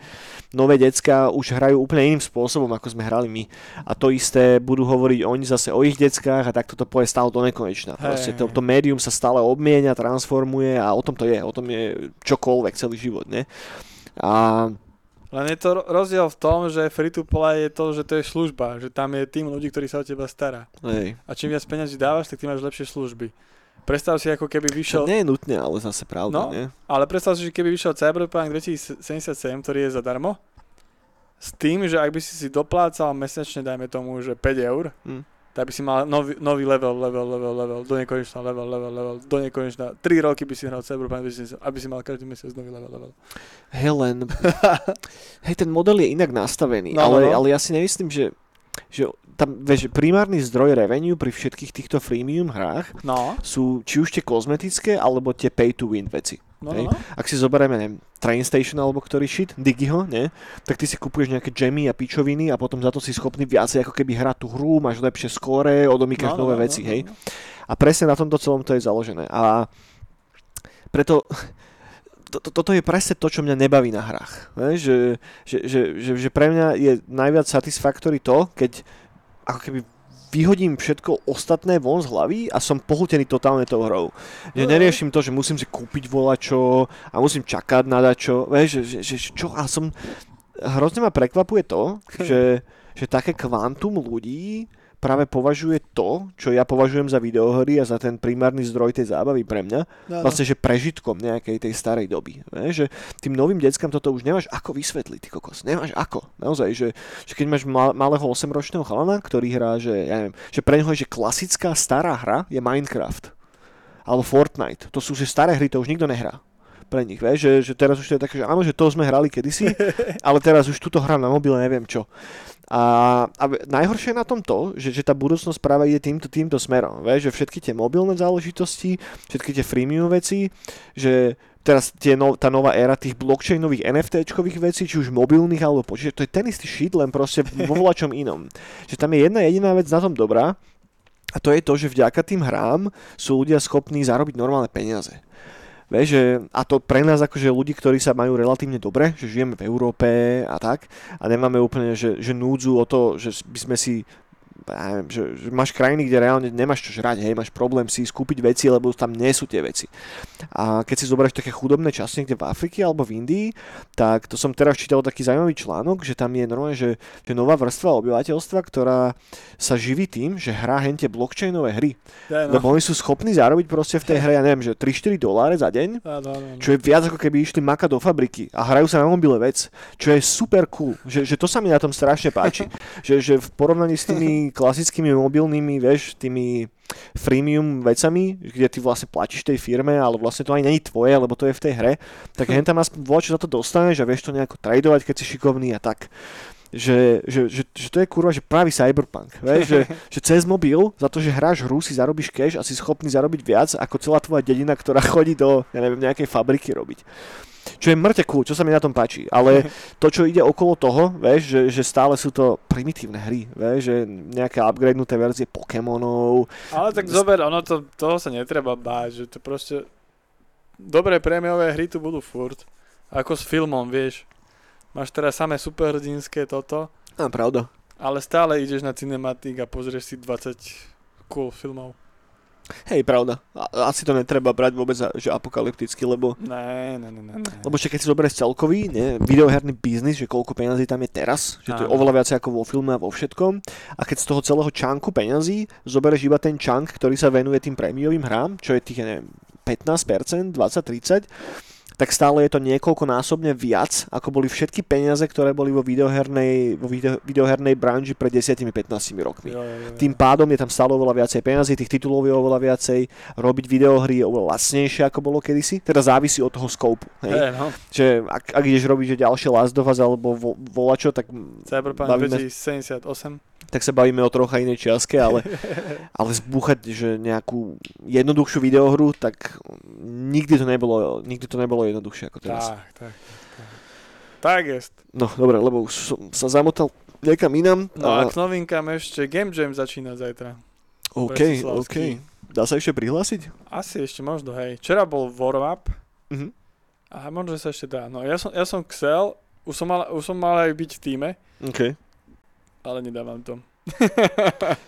Nové decká už hrajú úplne iným spôsobom, ako sme hrali my. A to isté budú hovoriť oni zase o ich deckách a takto to poje stále do nekonečna. Proste to, to médium sa stále obmienia, transformuje a o tom to je, o tom je čokoľvek celý život, ne. A... Len je to rozdiel v tom, že free to play je to, že to je služba, že tam je tým ľudí, ktorí sa o teba stará. Hej. A čím viac peňazí dávaš, tak tým máš lepšie služby. Predstav si, ako keby vyšiel... To nie je nutné, ale zase pravda, no, nie? Ale predstav si, že keby vyšiel Cyberpunk dvetisícsedemdesiatsedem, ktorý je zadarmo, s tým, že ak by si si doplácal mesačne, dajme tomu, že päť eur, hmm. tak by si mal nový, nový level, level, level, level, do nekonečna, level, level, level, do nekonečna. tri roky by si hral Cyberpunk, aby si mal každý mesiac nový level, level. Hej, len... Hej, ten model je inak nastavený, no, ale, no. ale ja si nemyslím, že... že tam, vieš, primárny zdroj revenue pri všetkých týchto freemium hrách no. sú či už tie kozmetické, alebo tie pay-to-win veci. No, no. Ak si zoberieme, neviem, Train Station alebo ktorý shit, Digiho, ne? Tak ty si kupuješ nejaké jammy a pičoviny a potom za to si schopný viacej ako keby hrať tú hru, máš lepšie skóre, odomýkaš no, nové no, veci, no, hej? No. A presne na tomto celom to je založené. A preto... To, to, toto je presne to, čo mňa nebaví na hrách. Ne? Že, že, že, že, že pre mňa je najviac satisfactory to, keď ako keby vyhodím všetko ostatné von z hlavy a som pohltený totálne tou hrou. Že neriešim to, že musím si kúpiť volačo a musím čakať na dačo. Vieš, že, že, čo? A som... Hrozne ma prekvapuje to, že, že také kvantum ľudí práve považuje to, čo ja považujem za videohry a za ten primárny zdroj tej zábavy pre mňa, no, no. vlastne, že prežitkom nejakej tej starej doby. Ne? Že tým novým deckám toto už nemáš ako vysvetliť, ty kokos. Nemáš ako. Naozaj, že, že keď máš mal, malého osemročného chalana, ktorý hrá, že ja neviem, že pre neho je, že klasická stará hra je Minecraft. Alebo Fortnite. To sú že staré hry, to už nikto nehrá. Pre nich, vieš, že, že teraz už to je také, že áno, že to sme hrali kedysi, ale teraz už túto hrám na mobile, neviem čo. A, a najhoršie je na tom to, že, že tá budúcnosť práve ide týmto, týmto smerom, vieš, že všetky tie mobilné záležitosti, všetky tie freemium veci, že teraz tie no, tá nová éra tých blockchainových en ef téčkových vecí, či už mobilných alebo počítačových, to je ten istý shit, len proste vo voľačom inom. Že tam je jedna jediná vec na tom dobrá a to je to, že vďaka tým hrám sú ľudia schopní zarobiť normálne peniaze. Vieš, že, a to pre nás akože ľudí, ktorí sa majú relatívne dobre, že žijeme v Európe a tak a nemáme úplne, že, že núdzu o to, že by sme si, ja neviem, že, že máš krajiny, kde reálne nemáš čo žrať, hej, máš problém si skúpiť veci, lebo tam nie sú tie veci. A keď si zoberieš také chudobné časti niekde v Afrike alebo v Indii, tak to som teraz čítal taký zaujímavý článok, že tam je normálne, že, že nová vrstva obyvateľstva, ktorá sa živí tým, že hrá hente blockchainové hry. Yeah, no. Lebo oni sú schopní zarobiť proste v tej hre, ja neviem, že tri až štyri doláre za deň, yeah, no, no, no. čo je viac ako keby išli makať do fabriky a hrajú sa na mobile vec, čo je super cool, že, že to sa mi na tom strašne páči, že, že v porovnaní s tými klasickými mobilnými, vieš, tými freemium vecami, kde ty vlastne platíš tej firme, ale vlastne to ani není tvoje, lebo to je v tej hre, tak hen tam aspoň voľa, čo za to dostaneš a vieš to nejako tradovať, keď si šikovný a tak. Že, že, že, že to je kurva, že pravý cyberpunk, vieš, že, že cez mobil za to, že hráš hru, si zarobíš cash a si schopný zarobiť viac ako celá tvoja dedina, ktorá chodí do, ja neviem, nejakej fabriky robiť. Čo je mŕte cool, čo sa mi na tom páči, ale to, čo ide okolo toho, vieš, že, že stále sú to primitívne hry, vieš, že nejaké upgradenuté verzie Pokémonov. Ale tak zober, ono to, toho sa netreba báť, že to proste dobré prémiové hry tu budú furt, ako s filmom, vieš, máš teraz samé superhrdinské toto. A pravda. Ale stále ideš na cinematik a pozrieš si dvadsať cool filmov. Hej, pravda. Asi to netreba brať vôbec, že apokalypticky, lebo... Ne, ne, ne, ne. Lebo ešte keď si zoberieš celkový, ne, videoherný biznis, že koľko peňazí tam je teraz, že to je oveľa viac ako vo filme a vo všetkom. A keď z toho celého čánku peňazí zoberieš iba ten čánk, ktorý sa venuje tým prémiovým hrám, čo je tých, neviem, pätnásť percent, dvadsať tridsať, tak stále je to niekoľkonásobne viac, ako boli všetky peniaze, ktoré boli vo videohernej, vo video, videohernej branži pred desať až pätnásť rokmi. Jo, jo, jo. Tým pádom je tam stále oveľa viacej peniazy, tých titulov je oveľa viacej, robiť videohry je oveľa lacnejšie, ako bolo kedysi, teda závisí od toho scopu. Hej? Hey, no. Že ak, ak ideš robiť že ďalšie Last of Us alebo vo, volačo, tak... Cyberpunk dvetisícsedemdesiatosem. tak sa bavíme o trocha inej čiastke, ale, ale zbúchať, že nejakú jednoduchšiu videohru, tak nikdy to nebolo, nikdy to nebolo jednoduchšie ako teraz. Tak, tak. Tak jest. No, dobre, lebo už som sa zamotal niekam inam. No a, a k novinkám ešte Game Jam začína zajtra. OK, OK. Dá sa ešte prihlásiť? Asi ešte možno, hej. Včera bol warm-up. Mhm. A možno sa ešte dá. No, ja som, ja som chcel, už som, mal, už som mal aj byť v týme. OK. Ale nedávam to.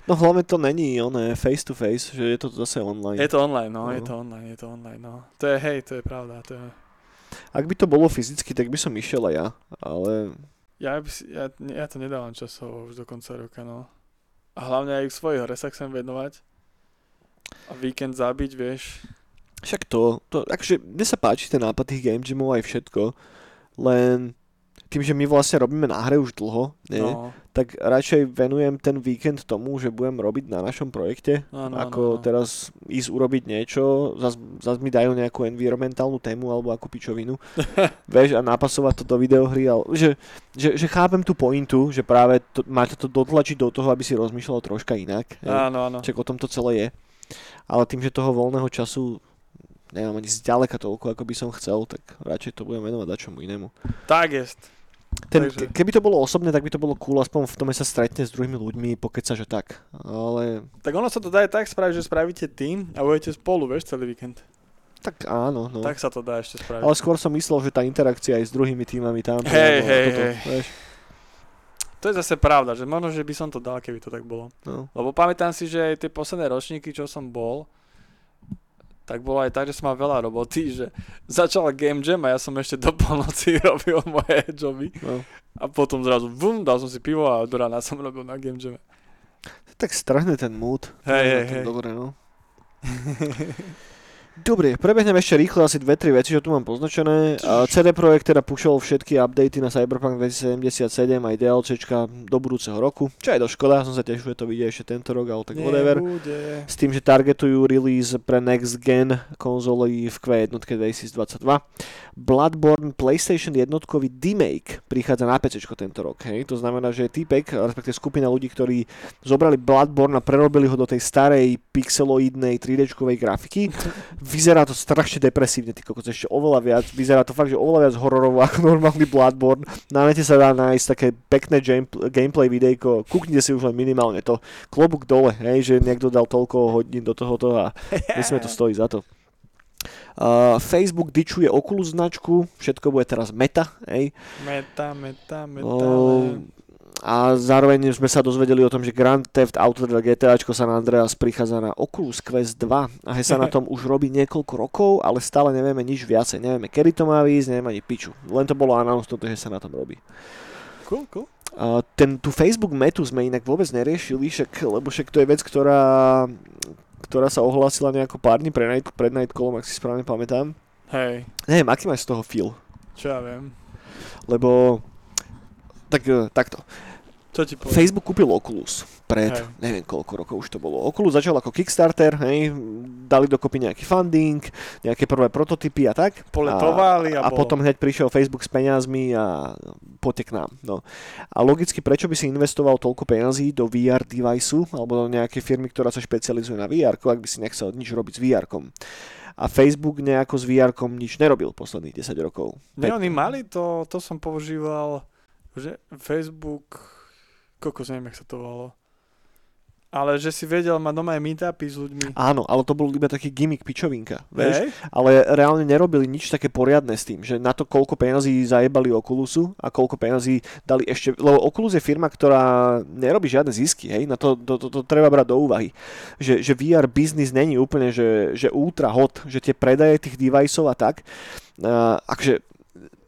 No hlavne to není oné face to face, že je to zase online. Je to online, no, no. je to online, je to online, no. To je, hej, to je pravda, to je... Ak by to bolo fyzicky, tak by som išiel aj ja, ale... Ja, ja, ja to nedávam časov už do konca roka, no. A hlavne aj v svojich hresách chcem venovať. A víkend zabiť, vieš. Však to, to akože mne sa páči ten nápad tých game jamov aj všetko, len tým, že my vlastne robíme na hre už dlho, nie? No. Tak radšej venujem ten víkend tomu, že budem robiť na našom projekte, ano, ako ano. Teraz ísť urobiť niečo, zase zas mi dajú nejakú environmentálnu tému alebo akú pičovinu, vieš, a napasovať to do videohry, ale že, že, že chápem tú pointu, že práve to, máte to dotlačiť do toho, aby si rozmýšľal troška inak, áno, áno. Čak o tom to celé je, ale tým, že toho voľného času nemám ani zďaleka toľko, ako by som chcel, tak radšej to budem venovať dačomu inému. Tak jest. Ten, ke, keby to bolo osobné, tak by to bolo cool, aspoň v tom sa stretne s druhými ľuďmi, pokeca, že tak, ale... Tak ono sa to dá tak spraviť, že spravíte tým a budete spolu, vieš, celý víkend. Tak áno, no. Tak sa to dá ešte spraviť. Ale skôr som myslel, že tá interakcia aj s druhými týmami tam... Hej, hej, hej. To je zase pravda, že možno, že by som to dal, keby to tak bolo. No. Lebo pamätám si, že aj tie posledné ročníky, čo som bol, tak bolo aj tak, že som mal veľa roboty, že začala Game Jam a ja som ešte do polnoci robil moje joby. No. A potom zrazu bum, dal som si pivo a do rána som robil na Game Jam. Tak strahne ten mood. Hej, hej, hej. Dobre, no. Dobre, prebehnem ešte rýchlo asi dve tri veci, čo tu mám poznačené. cé dé Projekt teda pušol všetky updaty na Cyberpunk dvetisícsedemdesiatsedem aj DLCčka do budúceho roku. Čo je to škoda, som sa tešil, že to vyjde ešte tento rok, ale tak whatever. Nebude. S tým, že targetujú release pre next gen konzolí v kvé jeden dvetisícdvadsaťdva. Bloodborne PlayStation jednotkový demake prichádza na PCčko tento rok, hej. To znamená, že týpek, respektive skupina ľudí, ktorí zobrali Bloodborne a prerobili ho do tej starej pixeloidnej three D-čkovej grafiky. Vyzerá to strašne depresívne, ty kokos, ešte oveľa viac, vyzerá to fakt, že oveľa viac hororovo ako normálny Bloodborne. Na nete sa dá nájsť také pekné gameplay videjko, kúknite si už len minimálne to. Klobúk dole, hej, že niekto dal toľko hodín do tohoto a myslím, to stojí za to. Uh, Facebook dičuje Oculus značku, všetko bude teraz Meta, hej. Meta, Meta, Meta. Uh, A zároveň sme sa dozvedeli o tom, že Grand Theft Auto dva GTAčko San Andreas prichádza na Oculus Quest dva a že sa na tom už robí niekoľko rokov, ale stále nevieme nič viacej. Nevieme, kedy to má výjsť, nevieme ani piču. Len to bolo announcnuté, že sa na tom robí. Cool, cool. Uh, ten, tú Facebook metu sme inak vôbec neriešili, však, lebo však to je vec, ktorá, ktorá sa ohlásila nejako pár dní pred, pred Nightcallom, ak si správne pamätám. Hej. Neviem, aký máš z toho feel? Čo ja viem. Lebo... Tak, takto. Facebook kúpil Oculus pred, hej. neviem koľko rokov už to bolo. Oculus začal ako Kickstarter, hej, dali dokopy nejaký funding, nejaké prvé prototypy a tak. Poletovali a, a, a potom hneď prišiel Facebook s peniazmi a poďte k nám. No. A logicky, prečo by si investoval toľko peniazí do vé er device-u alebo do nejakej firmy, ktorá sa špecializuje na vé erko, ak by si nechcel nič robiť s vé erkom. A Facebook nejako s vé erkom nič nerobil posledných desať rokov. Ne, oni mali to, to som používal... Že Facebook, kokos neviem, jak sa to volalo, ale že si vedel mať doma aj meetupy s ľuďmi. Áno, ale to bol iba taký gimmick pičovinka, vieš, hey. Ale reálne nerobili nič také poriadne s tým, že na to, koľko peniazí zajebali Oculusu a koľko peniazí dali ešte, lebo Oculus je firma, ktorá nerobí žiadne zisky, hej, na to, to, to, to treba brať do úvahy, že, že vé er business není úplne, že, že ultra hot, že tie predaje tých deviceov a tak, uh, akže...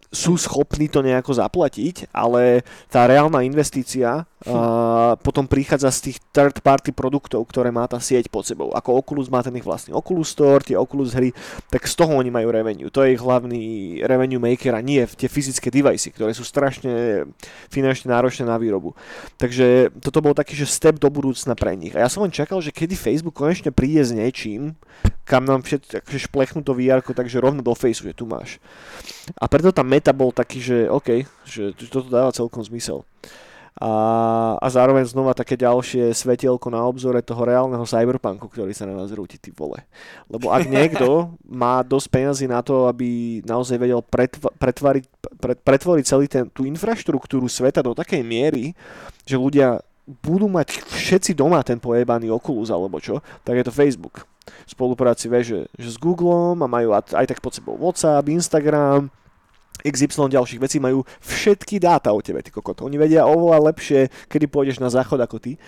sú schopní to nejako zaplatiť, ale tá reálna investícia hm. uh, potom prichádza z tých third party produktov, ktoré má tá sieť pod sebou. Ako Oculus má ten ich vlastný Oculus Store, tie Oculus hry, tak z toho oni majú revenue. To je ich hlavný revenue maker a nie tie fyzické device, ktoré sú strašne finančne náročné na výrobu. Takže toto bol taký, že step do budúcna pre nich. A ja som len čakal, že kedy Facebook konečne príde s niečím, kam nám všetko šplechnú to vé erko, takže rovno do Faceu, že tu máš. A preto tam Meta bol taký, že OK, že toto dáva celkom zmysel. a, a zároveň znova také ďalšie svetielko na obzore toho reálneho cyberpunku, ktorý sa na nás rúti, ty vole. Lebo ak niekto má dosť peniazy na to, aby naozaj vedel pretv- pretvariť, pret- pretvoriť celý ten, tú infraštruktúru sveta do takej miery, že ľudia budú mať všetci doma ten pojebaný Oculus alebo čo, tak je to Facebook. V spolupráci vie, že, že s Googlom a majú aj tak pod sebou WhatsApp, Instagram, iks ypsilon ďalších vecí, majú všetky dáta o tebe, ty kokot. Oni vedia oveľa lepšie, kedy pôjdeš na záchod ako ty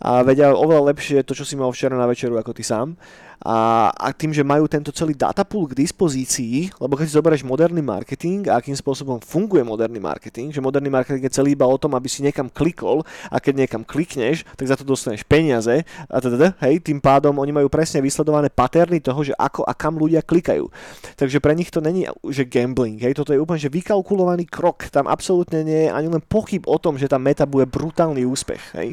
a vedia oveľa lepšie to, čo si mal včera na večeru ako ty sám. A, a tým, že majú tento celý datapool k dispozícii, lebo keď si zoberieš moderný marketing a akým spôsobom funguje moderný marketing, že moderný marketing je celý iba o tom, aby si niekam klikol a keď niekam klikneš, tak za to dostaneš peniaze a teda, hej, tým pádom oni majú presne vysledované paterny toho, že ako a kam ľudia klikajú. Takže pre nich to není, že gambling, hej, toto je úplne, že vykalkulovaný krok, tam absolútne nie je ani len pochyb o tom, že tá meta bude brutálny úspech, hej.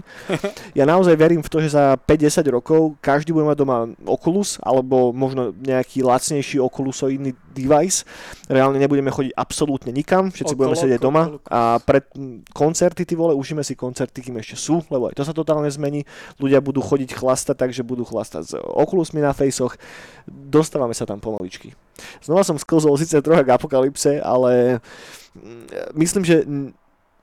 Ja naozaj verím v to, že za päť až desať rokov každý bude mať doma okolo alebo možno nejaký lacnejší okulusoidný device. Reálne nebudeme chodiť absolútne nikam, všetci okolo, budeme sedieť okolo, doma okolo. A pred koncerty, ty vole, užíme si koncerty, kým ešte sú, lebo aj to sa totálne zmení. Ľudia budú chodiť chlastať, takže budú chlastať s okulusmi na fejsoch. Dostávame sa tam pomaličky. Znova som sklzol síce trocha k apokalypse, ale myslím, že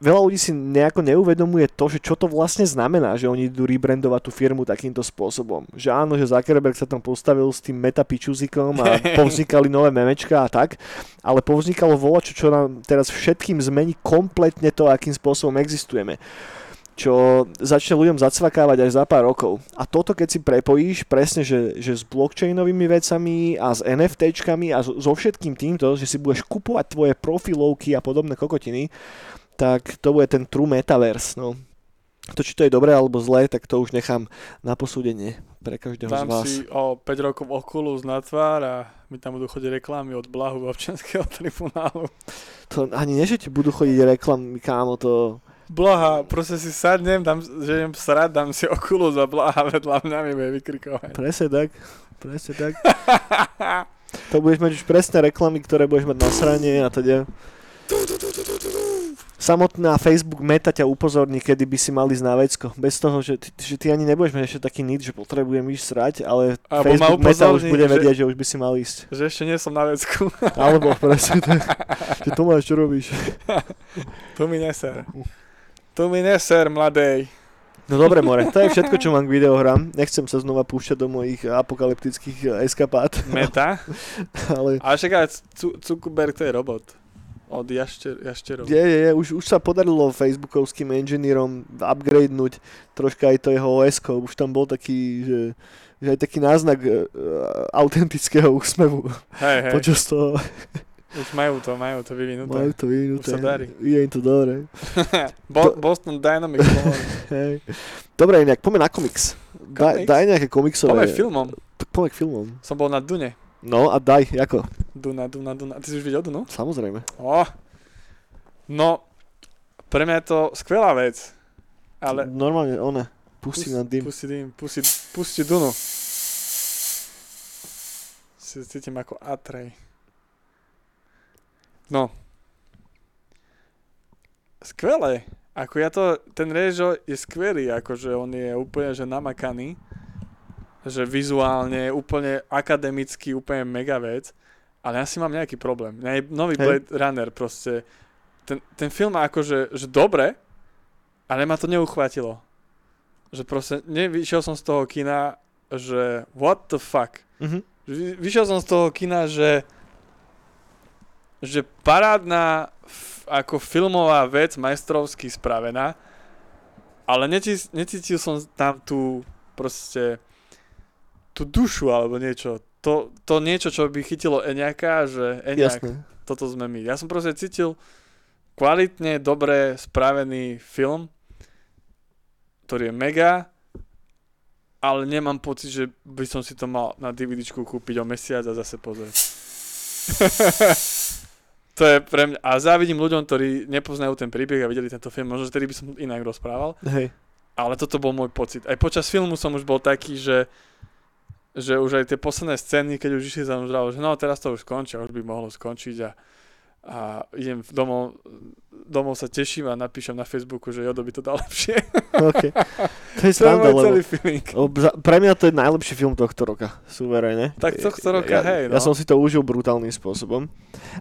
veľa ľudí si nejako neuvedomuje to, že čo to vlastne znamená, že oni idú rebrandovať tú firmu takýmto spôsobom. Že áno, že Zuckerberg sa tam postavil s tým metapičuzikom a povznikali nové memečka a tak, ale povznikalo voľačo, čo nám teraz všetkým zmení kompletne to, akým spôsobom existujeme. Čo začne ľuďom zacvakávať až za pár rokov. A toto, keď si prepojíš presne, že, že s blockchainovými vecami a s en ef téčkami a so všetkým týmto, že si budeš kupovať tvoje profilovky a podobné kokotiny, tak to bude ten true metaverse, no. To, či to je dobré alebo zlé, tak to už nechám na posúdenie pre každého tam z vás. Tam si o päť rokov Oculus na tvár a my tam budú chodiť reklamy od Blahu občianskeho tribunálu. To ani nie, že ti budú chodiť reklamy, kámo, to... Blaha, proste si sadnem, dám, že idem srať, dám si Oculus a Blaha vedľa mňa mi bude vykrikovať. Presne tak, presne tak. To budeš mať už presne reklamy, ktoré budeš mať na sranie a teda... Samotná Facebook meta ťa upozorní, kedy by si mal ísť na vecko. Bez toho, že ty, že ty ani nebudeš mať ešte taký nit, že potrebujem ísť srať, ale alebo Facebook meta už bude vedieť, že, že už by si mal ísť. Že ešte nie som na vecku. Alebo presne tak. Že tu máš, čo robíš. Tu mi neser. Tu mi neser, mladej. No dobre, more, to je všetko, čo mám k videohrám. Nechcem sa znova púšťať do mojich apokalyptických eskapát. Meta? Ale... Ale však aj Zuckerberg to je robot. Od jašter, jašterov. Je, je, je. Už, už sa podarilo facebookovským engineerom upgradenúť troška aj to jeho ó es ko. Už tam bol taký, že, že aj taký náznak uh, autentického úsmevu. Hej, hej. Počas toho... Už majú to, majú to vyvinuté. Majú to vyvinuté. Už sa darí. Je im to dobre. Bo- Boston Dynamics. Hej. Dobre, inak poďme na komiks. Da, daj nejaké komiksové. Poďme k filmom. Poďme k filmom. Som bol na Dune. No a daj, ako? Duna, Duna, Duna. Ty si už videl Dunu? Samozrejme. Oh. No, pre mňa je to skvelá vec, ale... Normálne ona, pustí Pus, na dym. Pustí dym, pustí, pustí Dunu. Si cítim ako Atrej. No. Skvelé. Ako ja to, ten Réžo je skvelý, akože on je úplne, že namakaný. Že vizuálne, úplne akademicky, úplne mega vec, ale ja si mám nejaký problém. Nej, nový Blade hey. Runner proste, ten, ten film akože že dobre, ale ma to neuchvátilo. Že proste, nevyšiel som z toho kina, že what the fuck. Mm-hmm. Vy, vyšiel som z toho kina, že že parádna f, ako filmová vec, majstrovsky spravená, ale necí, necítil som tam tú proste tú dušu alebo niečo. To, to niečo, čo by chytilo Eniaka, že Eniak, jasne. Toto sme my. Ja som proste cítil kvalitne, dobre spravený film, ktorý je mega, ale nemám pocit, že by som si to mal na DVDčku kúpiť o mesiac a zase pozrieť. To je pre mňa. A závidím ľuďom, ktorí nepoznajú ten príbeh a videli tento film. Možno, že tedy by som inak rozprával. Hej. Ale toto bol môj pocit. Aj počas filmu som už bol taký, že že už aj tie posledné scény, keď už išli za mnou, že no teraz to už skončí, už by mohlo skončiť a, a a idem domov, domov sa teším a napíšem na Facebooku, že Jodo by to dal lepšie. Okay. To je sranda, lebo obza- pre mňa to je najlepší film tohto roka, suverene. Tak tohto roka, ja, hej, no. Ja som si to užil brutálnym spôsobom.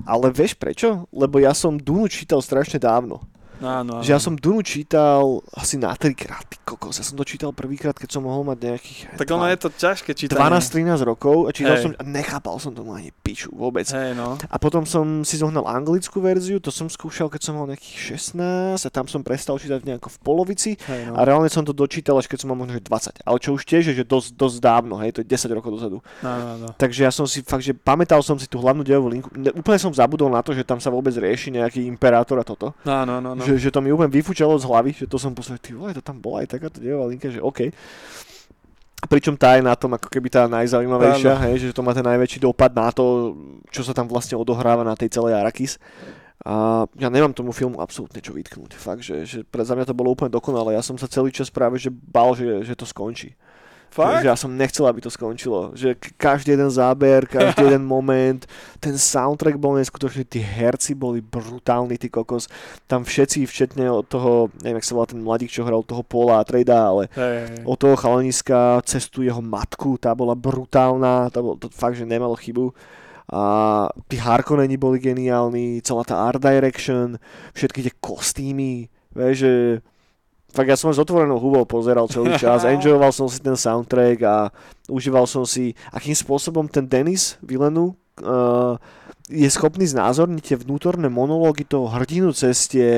Ale vieš prečo? Lebo ja som Dunu čítal strašne dávno. Áno, áno. Že ja som Dunu čítal asi na trikrát, ty kokos, ja som to čítal prvýkrát, keď som mohol mať nejakých tak ono je to ťažké čítanie. dvanásť trinásť rokov a čítal hey. som, a nechápal som tomu ani piču vôbec. Hey, no. A potom som si zohnal anglickú verziu, to som skúšal, keď som mal nejakých šestnásť a tam som prestal čítať nejako v polovici hey, no. a reálne som to dočítal, až keď som mal možno dvadsať, ale čo už tiež je, že dosť, dosť dávno, hej, to je desať rokov dozadu. No, no, no. Takže ja som si fakt, že pamätal som si tú hlavnú dejovú linku, úplne som zabudol na to, že tam sa vôbec rieši nejaký imperátor a toto. No, no, no, no. Že, že to mi úplne vyfúčalo z hlavy, že to som posledný, ty vole, to tam bola aj takáto dejová linka, že OK. Pričom tá je na tom ako keby tá najzaujímavejšia, hej, že to má ten najväčší dopad na to, čo sa tam vlastne odohráva na tej celej Arrakis. A ja nemám tomu filmu absolútne čo vytknúť, fakt, že, že pre, za mňa to bolo úplne dokonalé, ja som sa celý čas práve že bal, že, že to skončí. Fakt? Že ja som nechcel, aby to skončilo. Že každý jeden záber, každý jeden moment, ten soundtrack bol neskutočný, tí herci boli brutálni, tí kokos. Tam všetci, včetne od toho, neviem, jak sa volá ten mladík, čo hral toho Paula a Trejda, ale hey, hey. od toho chalaniska cestu jeho matku, tá bola brutálna, tá bol, to fakt, že nemalo chybu. A tí Harkonneni boli geniálni, celá tá art direction, všetky tie kostýmy, vieš, že... Fakt ja som s otvorenou hubou pozeral celý čas, enjoyoval som si ten soundtrack a užíval som si, akým spôsobom ten Denis Villeneuve uh, je schopný znázorniť tie vnútorné monológy toho hrdinu cez tie,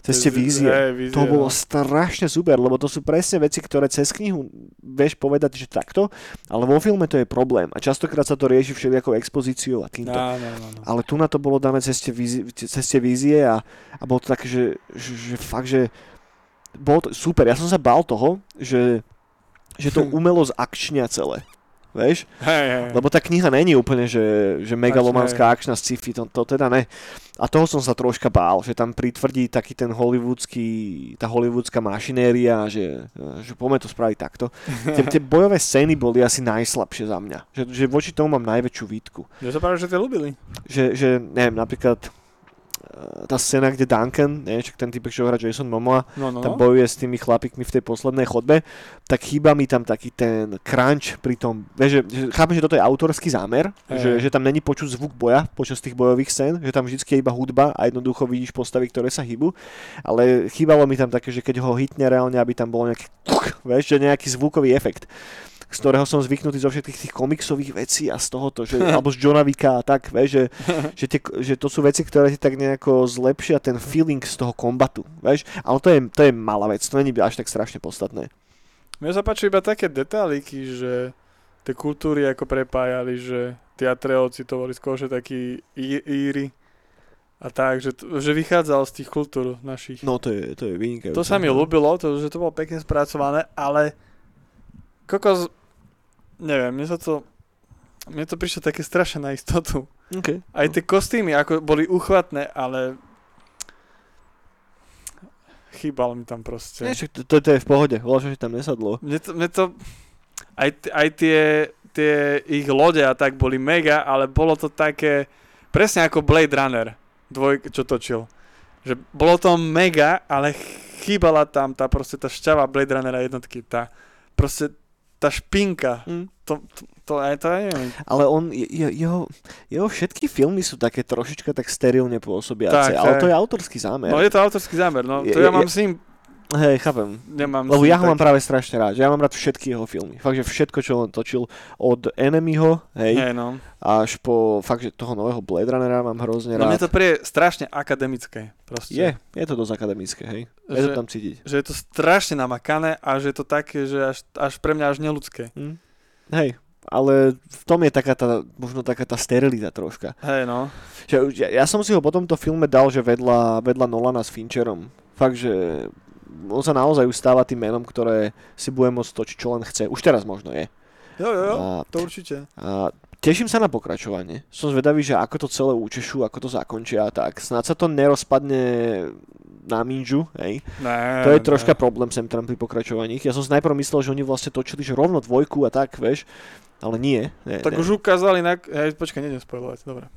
cez tie vízie. Hey, vízie. To bolo strašne super, lebo to sú presne veci, ktoré cez knihu vieš povedať, že takto, ale vo filme to je problém. A častokrát sa to rieši všelijakou expozíciou a týmto. No, no, no, no. Ale tu na to bolo dáme cez tie vízie, cez tie vízie a, a bolo to také, že, že, že fakt, že bolo to super, ja som sa bál toho, že, že to umelo zakčnia celé, vieš? Hej, hej. Lebo tá kniha není úplne, že, že megalomanská akčná sci-fi, to, to teda ne. A toho som sa troška bál, že tam pritvrdí taký ten hollywoodský, tá hollywoodská mašinéria, že, že poďme to spraviť takto. Tie, tie bojové scény boli asi najslabšie za mňa, že, že voči tomu mám najväčšiu výtku. Ja sa práve, že to ľúbili. Že, že neviem, napríklad... tá scéna, kde Duncan, neviem, ten typek, čo hrá Jason Momoa, no, no, tam bojuje s tými chlapikmi v tej poslednej chodbe, tak chýba mi tam taký ten crunch pri tom, vieš, že, že chápem, že toto je autorský zámer, hey. že, že tam není počuť zvuk boja počas tých bojových scén, že tam vždycky je iba hudba a jednoducho vidíš postavy, ktoré sa hýbu, ale chýbalo mi tam také, že keď ho hitne reálne, aby tam bolo nejaký, vieš, že nejaký zvukový efekt, z ktorého som zvyknutý zo všetkých tých komiksových vecí a z tohoto, že, alebo z Johna Wicka a tak, vieš, že, že, tie, že to sú veci, ktoré ti tak nejako zlepšia ten feeling z toho kombatu, vieš, ale to je, to je malá vec, to není až tak strašne podstatné. Mne sa páči iba také detálíky, že tie kultúry ako prepájali, že teatreovci to boli skôr, že takí Íri a tak, že, že vychádzal z tých kultúr našich. No to je, to je vynikajúce. To sa mi ľúbilo, to, že to bolo pekne spracované, ale kokos... Neviem, mne sa to, mne to prišlo také strašné na istotu. Okay. Aj tie kostýmy ako boli uchvatné, ale chýbal mi tam proste. Nie, to, to, to je v pohode, voľačo, že tam nesadlo. Mne to, mne to aj, aj tie, tie ich lode a tak boli mega, ale bolo to také, presne ako Blade Runner, dvoj, čo točil. Že bolo to mega, ale chýbala tam tá proste tá šťava Blade Runnera jednotky, tá proste tá špinka, mm. to, to, to aj to aj neviem. Ale on, je, jeho, jeho všetky filmy sú také trošička tak sterilne pôsobiace, tak, ale aj. To je autorský zámer. No je to autorský zámer, no je, to ja je, mám s ním... Hej, chápem, nemám lebo ja ho mám práve strašne rád, že ja mám rád všetky jeho filmy, fakt, že všetko, čo on točil, od Enemyho, hej, hey, no. až po fakt, že toho nového Blade Runnera mám hrozne rád. No mne to príde strašne akademické, proste. Je, je to dosť akademické, hej, je že, to tam cítiť. Že je to strašne namakané a že je to také, že až, až pre mňa až neľudské. Hm. Hej. Ale v tom je taká tá, možno taká tá sterilita troška. Hej, no. Že, ja, ja som si ho po tomto filme dal, že vedľa, vedľa Nolana s Fincherom, fakt, že... On sa naozaj ustáva tým menom, ktoré si bude môcť točiť, čo len chce. Už teraz možno je. Jo, jo, jo, to určite. A teším sa na pokračovanie. Som zvedavý, že ako to celé účešu, ako to zakončia a tak. Snáď sa to nerozpadne na minžu, hej. Ne, to je troška ne. Problém sem tam pri pokračovaní. Ja som najprv myslel, že oni vlastne točili že rovno dvojku a tak, vieš. Ale nie. nie tak nie. Už ukázali na... Ja, počkaj, nejdem spoilovať, dobre.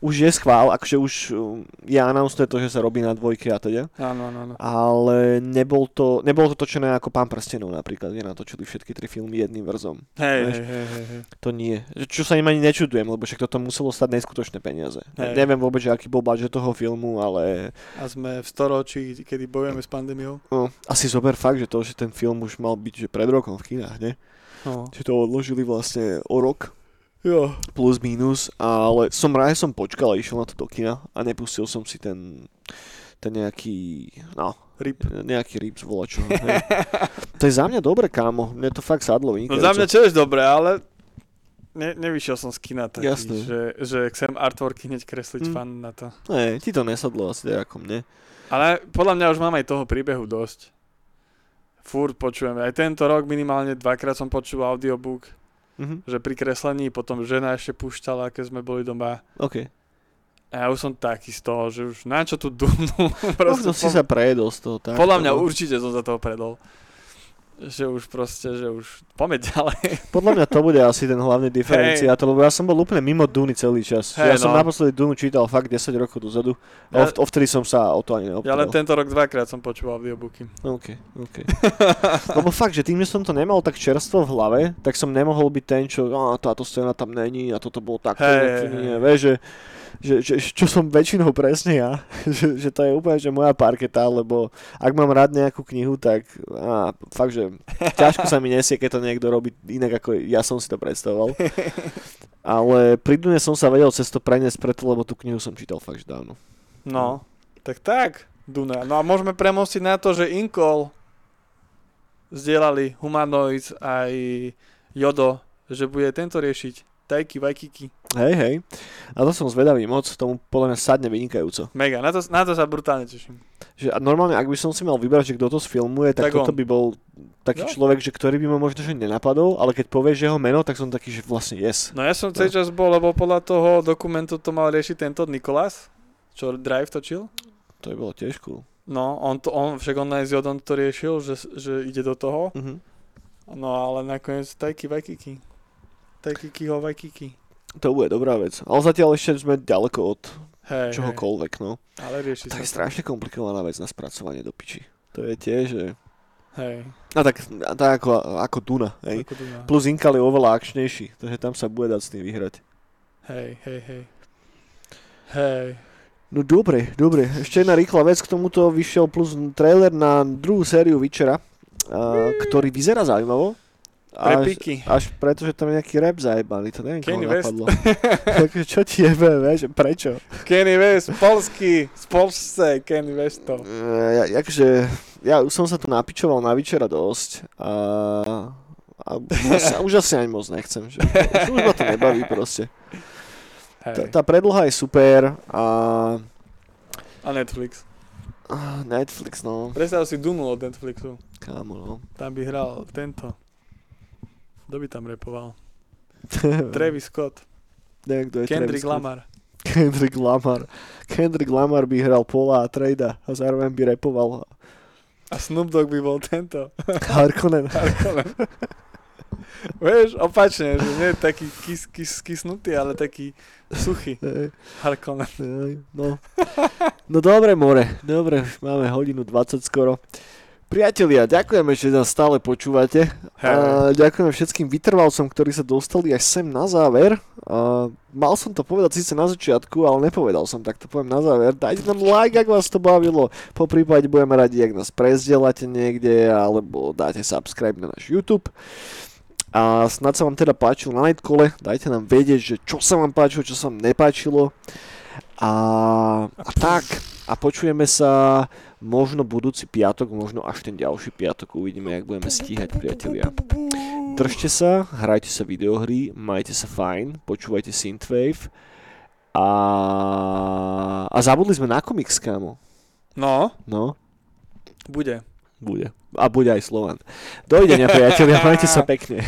Už je schvál, akože už je announced to, že sa robí na dvojke a teda. Áno, áno, áno. Ale nebol to, nebolo to točené ako Pán prstenov napríklad, kde natočili všetky tri filmy jedným vrzom. Hej, hej, hej, hej, hej. To nie. Čo sa im ani nečudujem, lebo však toto muselo stať neskutočné peniaze. Hej. Neviem vôbec, že aký bol budget toho filmu, ale... A sme v storočí, kedy bojujeme s pandémiou. No, asi zober fakt, že to, že ten film už mal byť že pred rokom v kinách, ne? No. Čiže to odložili vlastne o rok, jo. Plus minus, ale som rád, som počkal a išiel na to do kina a nepustil som si ten, ten nejaký, no, rip. Nejaký rip z volačoho. To je za mňa dobré, kámo, mne to fakt sadlo. No za mňa tiež dobré, ale ne, nevyšiel som z kina taký, že, že chcem artworky hneď kresliť mm. fan na to. Ne, ti to nesadlo asi ako mne. Ale podľa mňa už mám aj toho príbehu dosť. Furt počujem. Aj tento rok minimálne dvakrát som počul audiobook, mm-hmm. že pri kreslení, potom žena ešte púšťala, keď sme boli doma. OK. A ja už som taký z toho, že už na čo tu dumnú. Možno si po... sa prejedol z toho. Tak, podľa mňa toho... určite som za toho prejedol. Že už proste, že už poďme ďalej. Podľa mňa to bude asi ten hlavný diferenciátor, hey. Lebo ja som bol úplne mimo Duny celý čas. Hey, ja no. som naposledy Dunu čítal fakt desať rokov dozadu. Ja, a ovtedy som sa o to ani neoptral. Ja len tento rok dvakrát som počúval audiobooky. OK, OK. Lebo fakt, že tým, že som to nemal tak čerstvo v hlave, tak som nemohol byť ten, čo a, táto scéna tam není a toto bolo takto. Hey, hey, hey. Že, že, že, čo som väčšinou presne ja. že, že to je úplne že moja parketa, lebo ak mám rád nejakú knihu, tak á, fakt, že ťažko sa mi nesie, keď to niekto robí inak, ako ja som si to predstavoval. Ale pri Dune som sa vedel cez to preniesť preto, lebo tú knihu som čítal fakt dávno. No, tak tak, Duna. No a môžeme premostiť na to, že Inkol zdieľali Humanoids aj Jodo, že bude tento riešiť Taiki Waikiki. Hej, hej. A to som zvedavý moc, tomu podľa mňa sadne vynikajúco. Mega, na to, na to sa brutálne teším. Že normálne, ak by som si mal vybrať, že kto to sfilmuje, tak, tak toto by bol taký no. človek, že ktorý by ma možno že nenapadol, ale keď povieš jeho meno, tak som taký, že vlastne yes. No ja som celý čas bol, lebo podľa toho dokumentu to mal riešiť tento Nikolás, čo Drive točil. To je bolo tiež cool. No, on to, on, však on aj z Jodon to riešil, že, že ide do toho. Mm-hmm. No ale nakoniec Taiki Waikiki. Taikikiho Waikiki. To bude dobrá vec. Ale zatiaľ ešte sme ďaleko od hey, čohokoľvek, no. Ale rieši sa. To je strašne komplikovaná vec na spracovanie do piči. To je tiež, že... Hej. A tak, a tak ako, ako Duna, hej. Ako Duna. Plus Inkal je oveľa akčnejší, takže tam sa bude dať s tým vyhrať. Hej, hej, hej. Hej. No dobre, dobre. Ešte jedna rýchla vec, k tomuto vyšiel plus trailer na druhú sériu Witchera, a, ktorý vyzerá zaujímavo. Až, až preto, že tam je nejaký rap zajebaný, to neviem, koho napadlo. Takže čo ti jebe, vieš, prečo? Kenny West, polský, z Polsce, Kenny West to. Ja, jakže, ja som sa tu napičoval na Witchera dosť a, a už, už asi ani moc nechcem, že už, už ma to nebaví proste. Hey. Tá, tá predloha je super a... A Netflix. A Netflix, no. Predstav si Dunu od Netflixu. Kámo, no. Tam by hral tento. Kto by tam repoval? Travis Scott. Ne, kto je Kendrick Travis Lamar. Kendrick Lamar. Kendrick Lamar by hral Paula a Trejda a zároveň by repoval. A Snoop Dogg by bol tento. Harkonnen. Harkonnen. Vieš, opačne, že nie taký kys, kys, kysnutý, ale taký suchý. Harkonnen. No. no dobre, more. Dobre, máme hodinu dvadsať skoro. Priatelia, ďakujeme, že nás stále počúvate. A ďakujeme všetkým vytrvalcom, ktorí sa dostali až sem na záver. A mal som to povedať síce na začiatku, ale nepovedal som, tak to poviem na záver. Dajte nám like, ak vás to bavilo. Po prípade budeme radi, ak nás prezdielate niekde, alebo dáte subscribe na náš YouTube. A snad sa vám teda páčilo na Nightkole. Dajte nám vedieť, že čo sa vám páčilo, čo sa vám nepáčilo. A, a tak, a počujeme sa možno budúci piatok, možno až ten ďalší piatok, uvidíme, jak budeme stíhať, priatelia. Držte sa, hrajte sa videohry, majte sa fajn, počúvajte Synthwave a, a zabudli sme na komiks, kámo. No. No. Bude. Bude. A bude aj Slovan. Dovidenia, priatelia, majte sa pekne.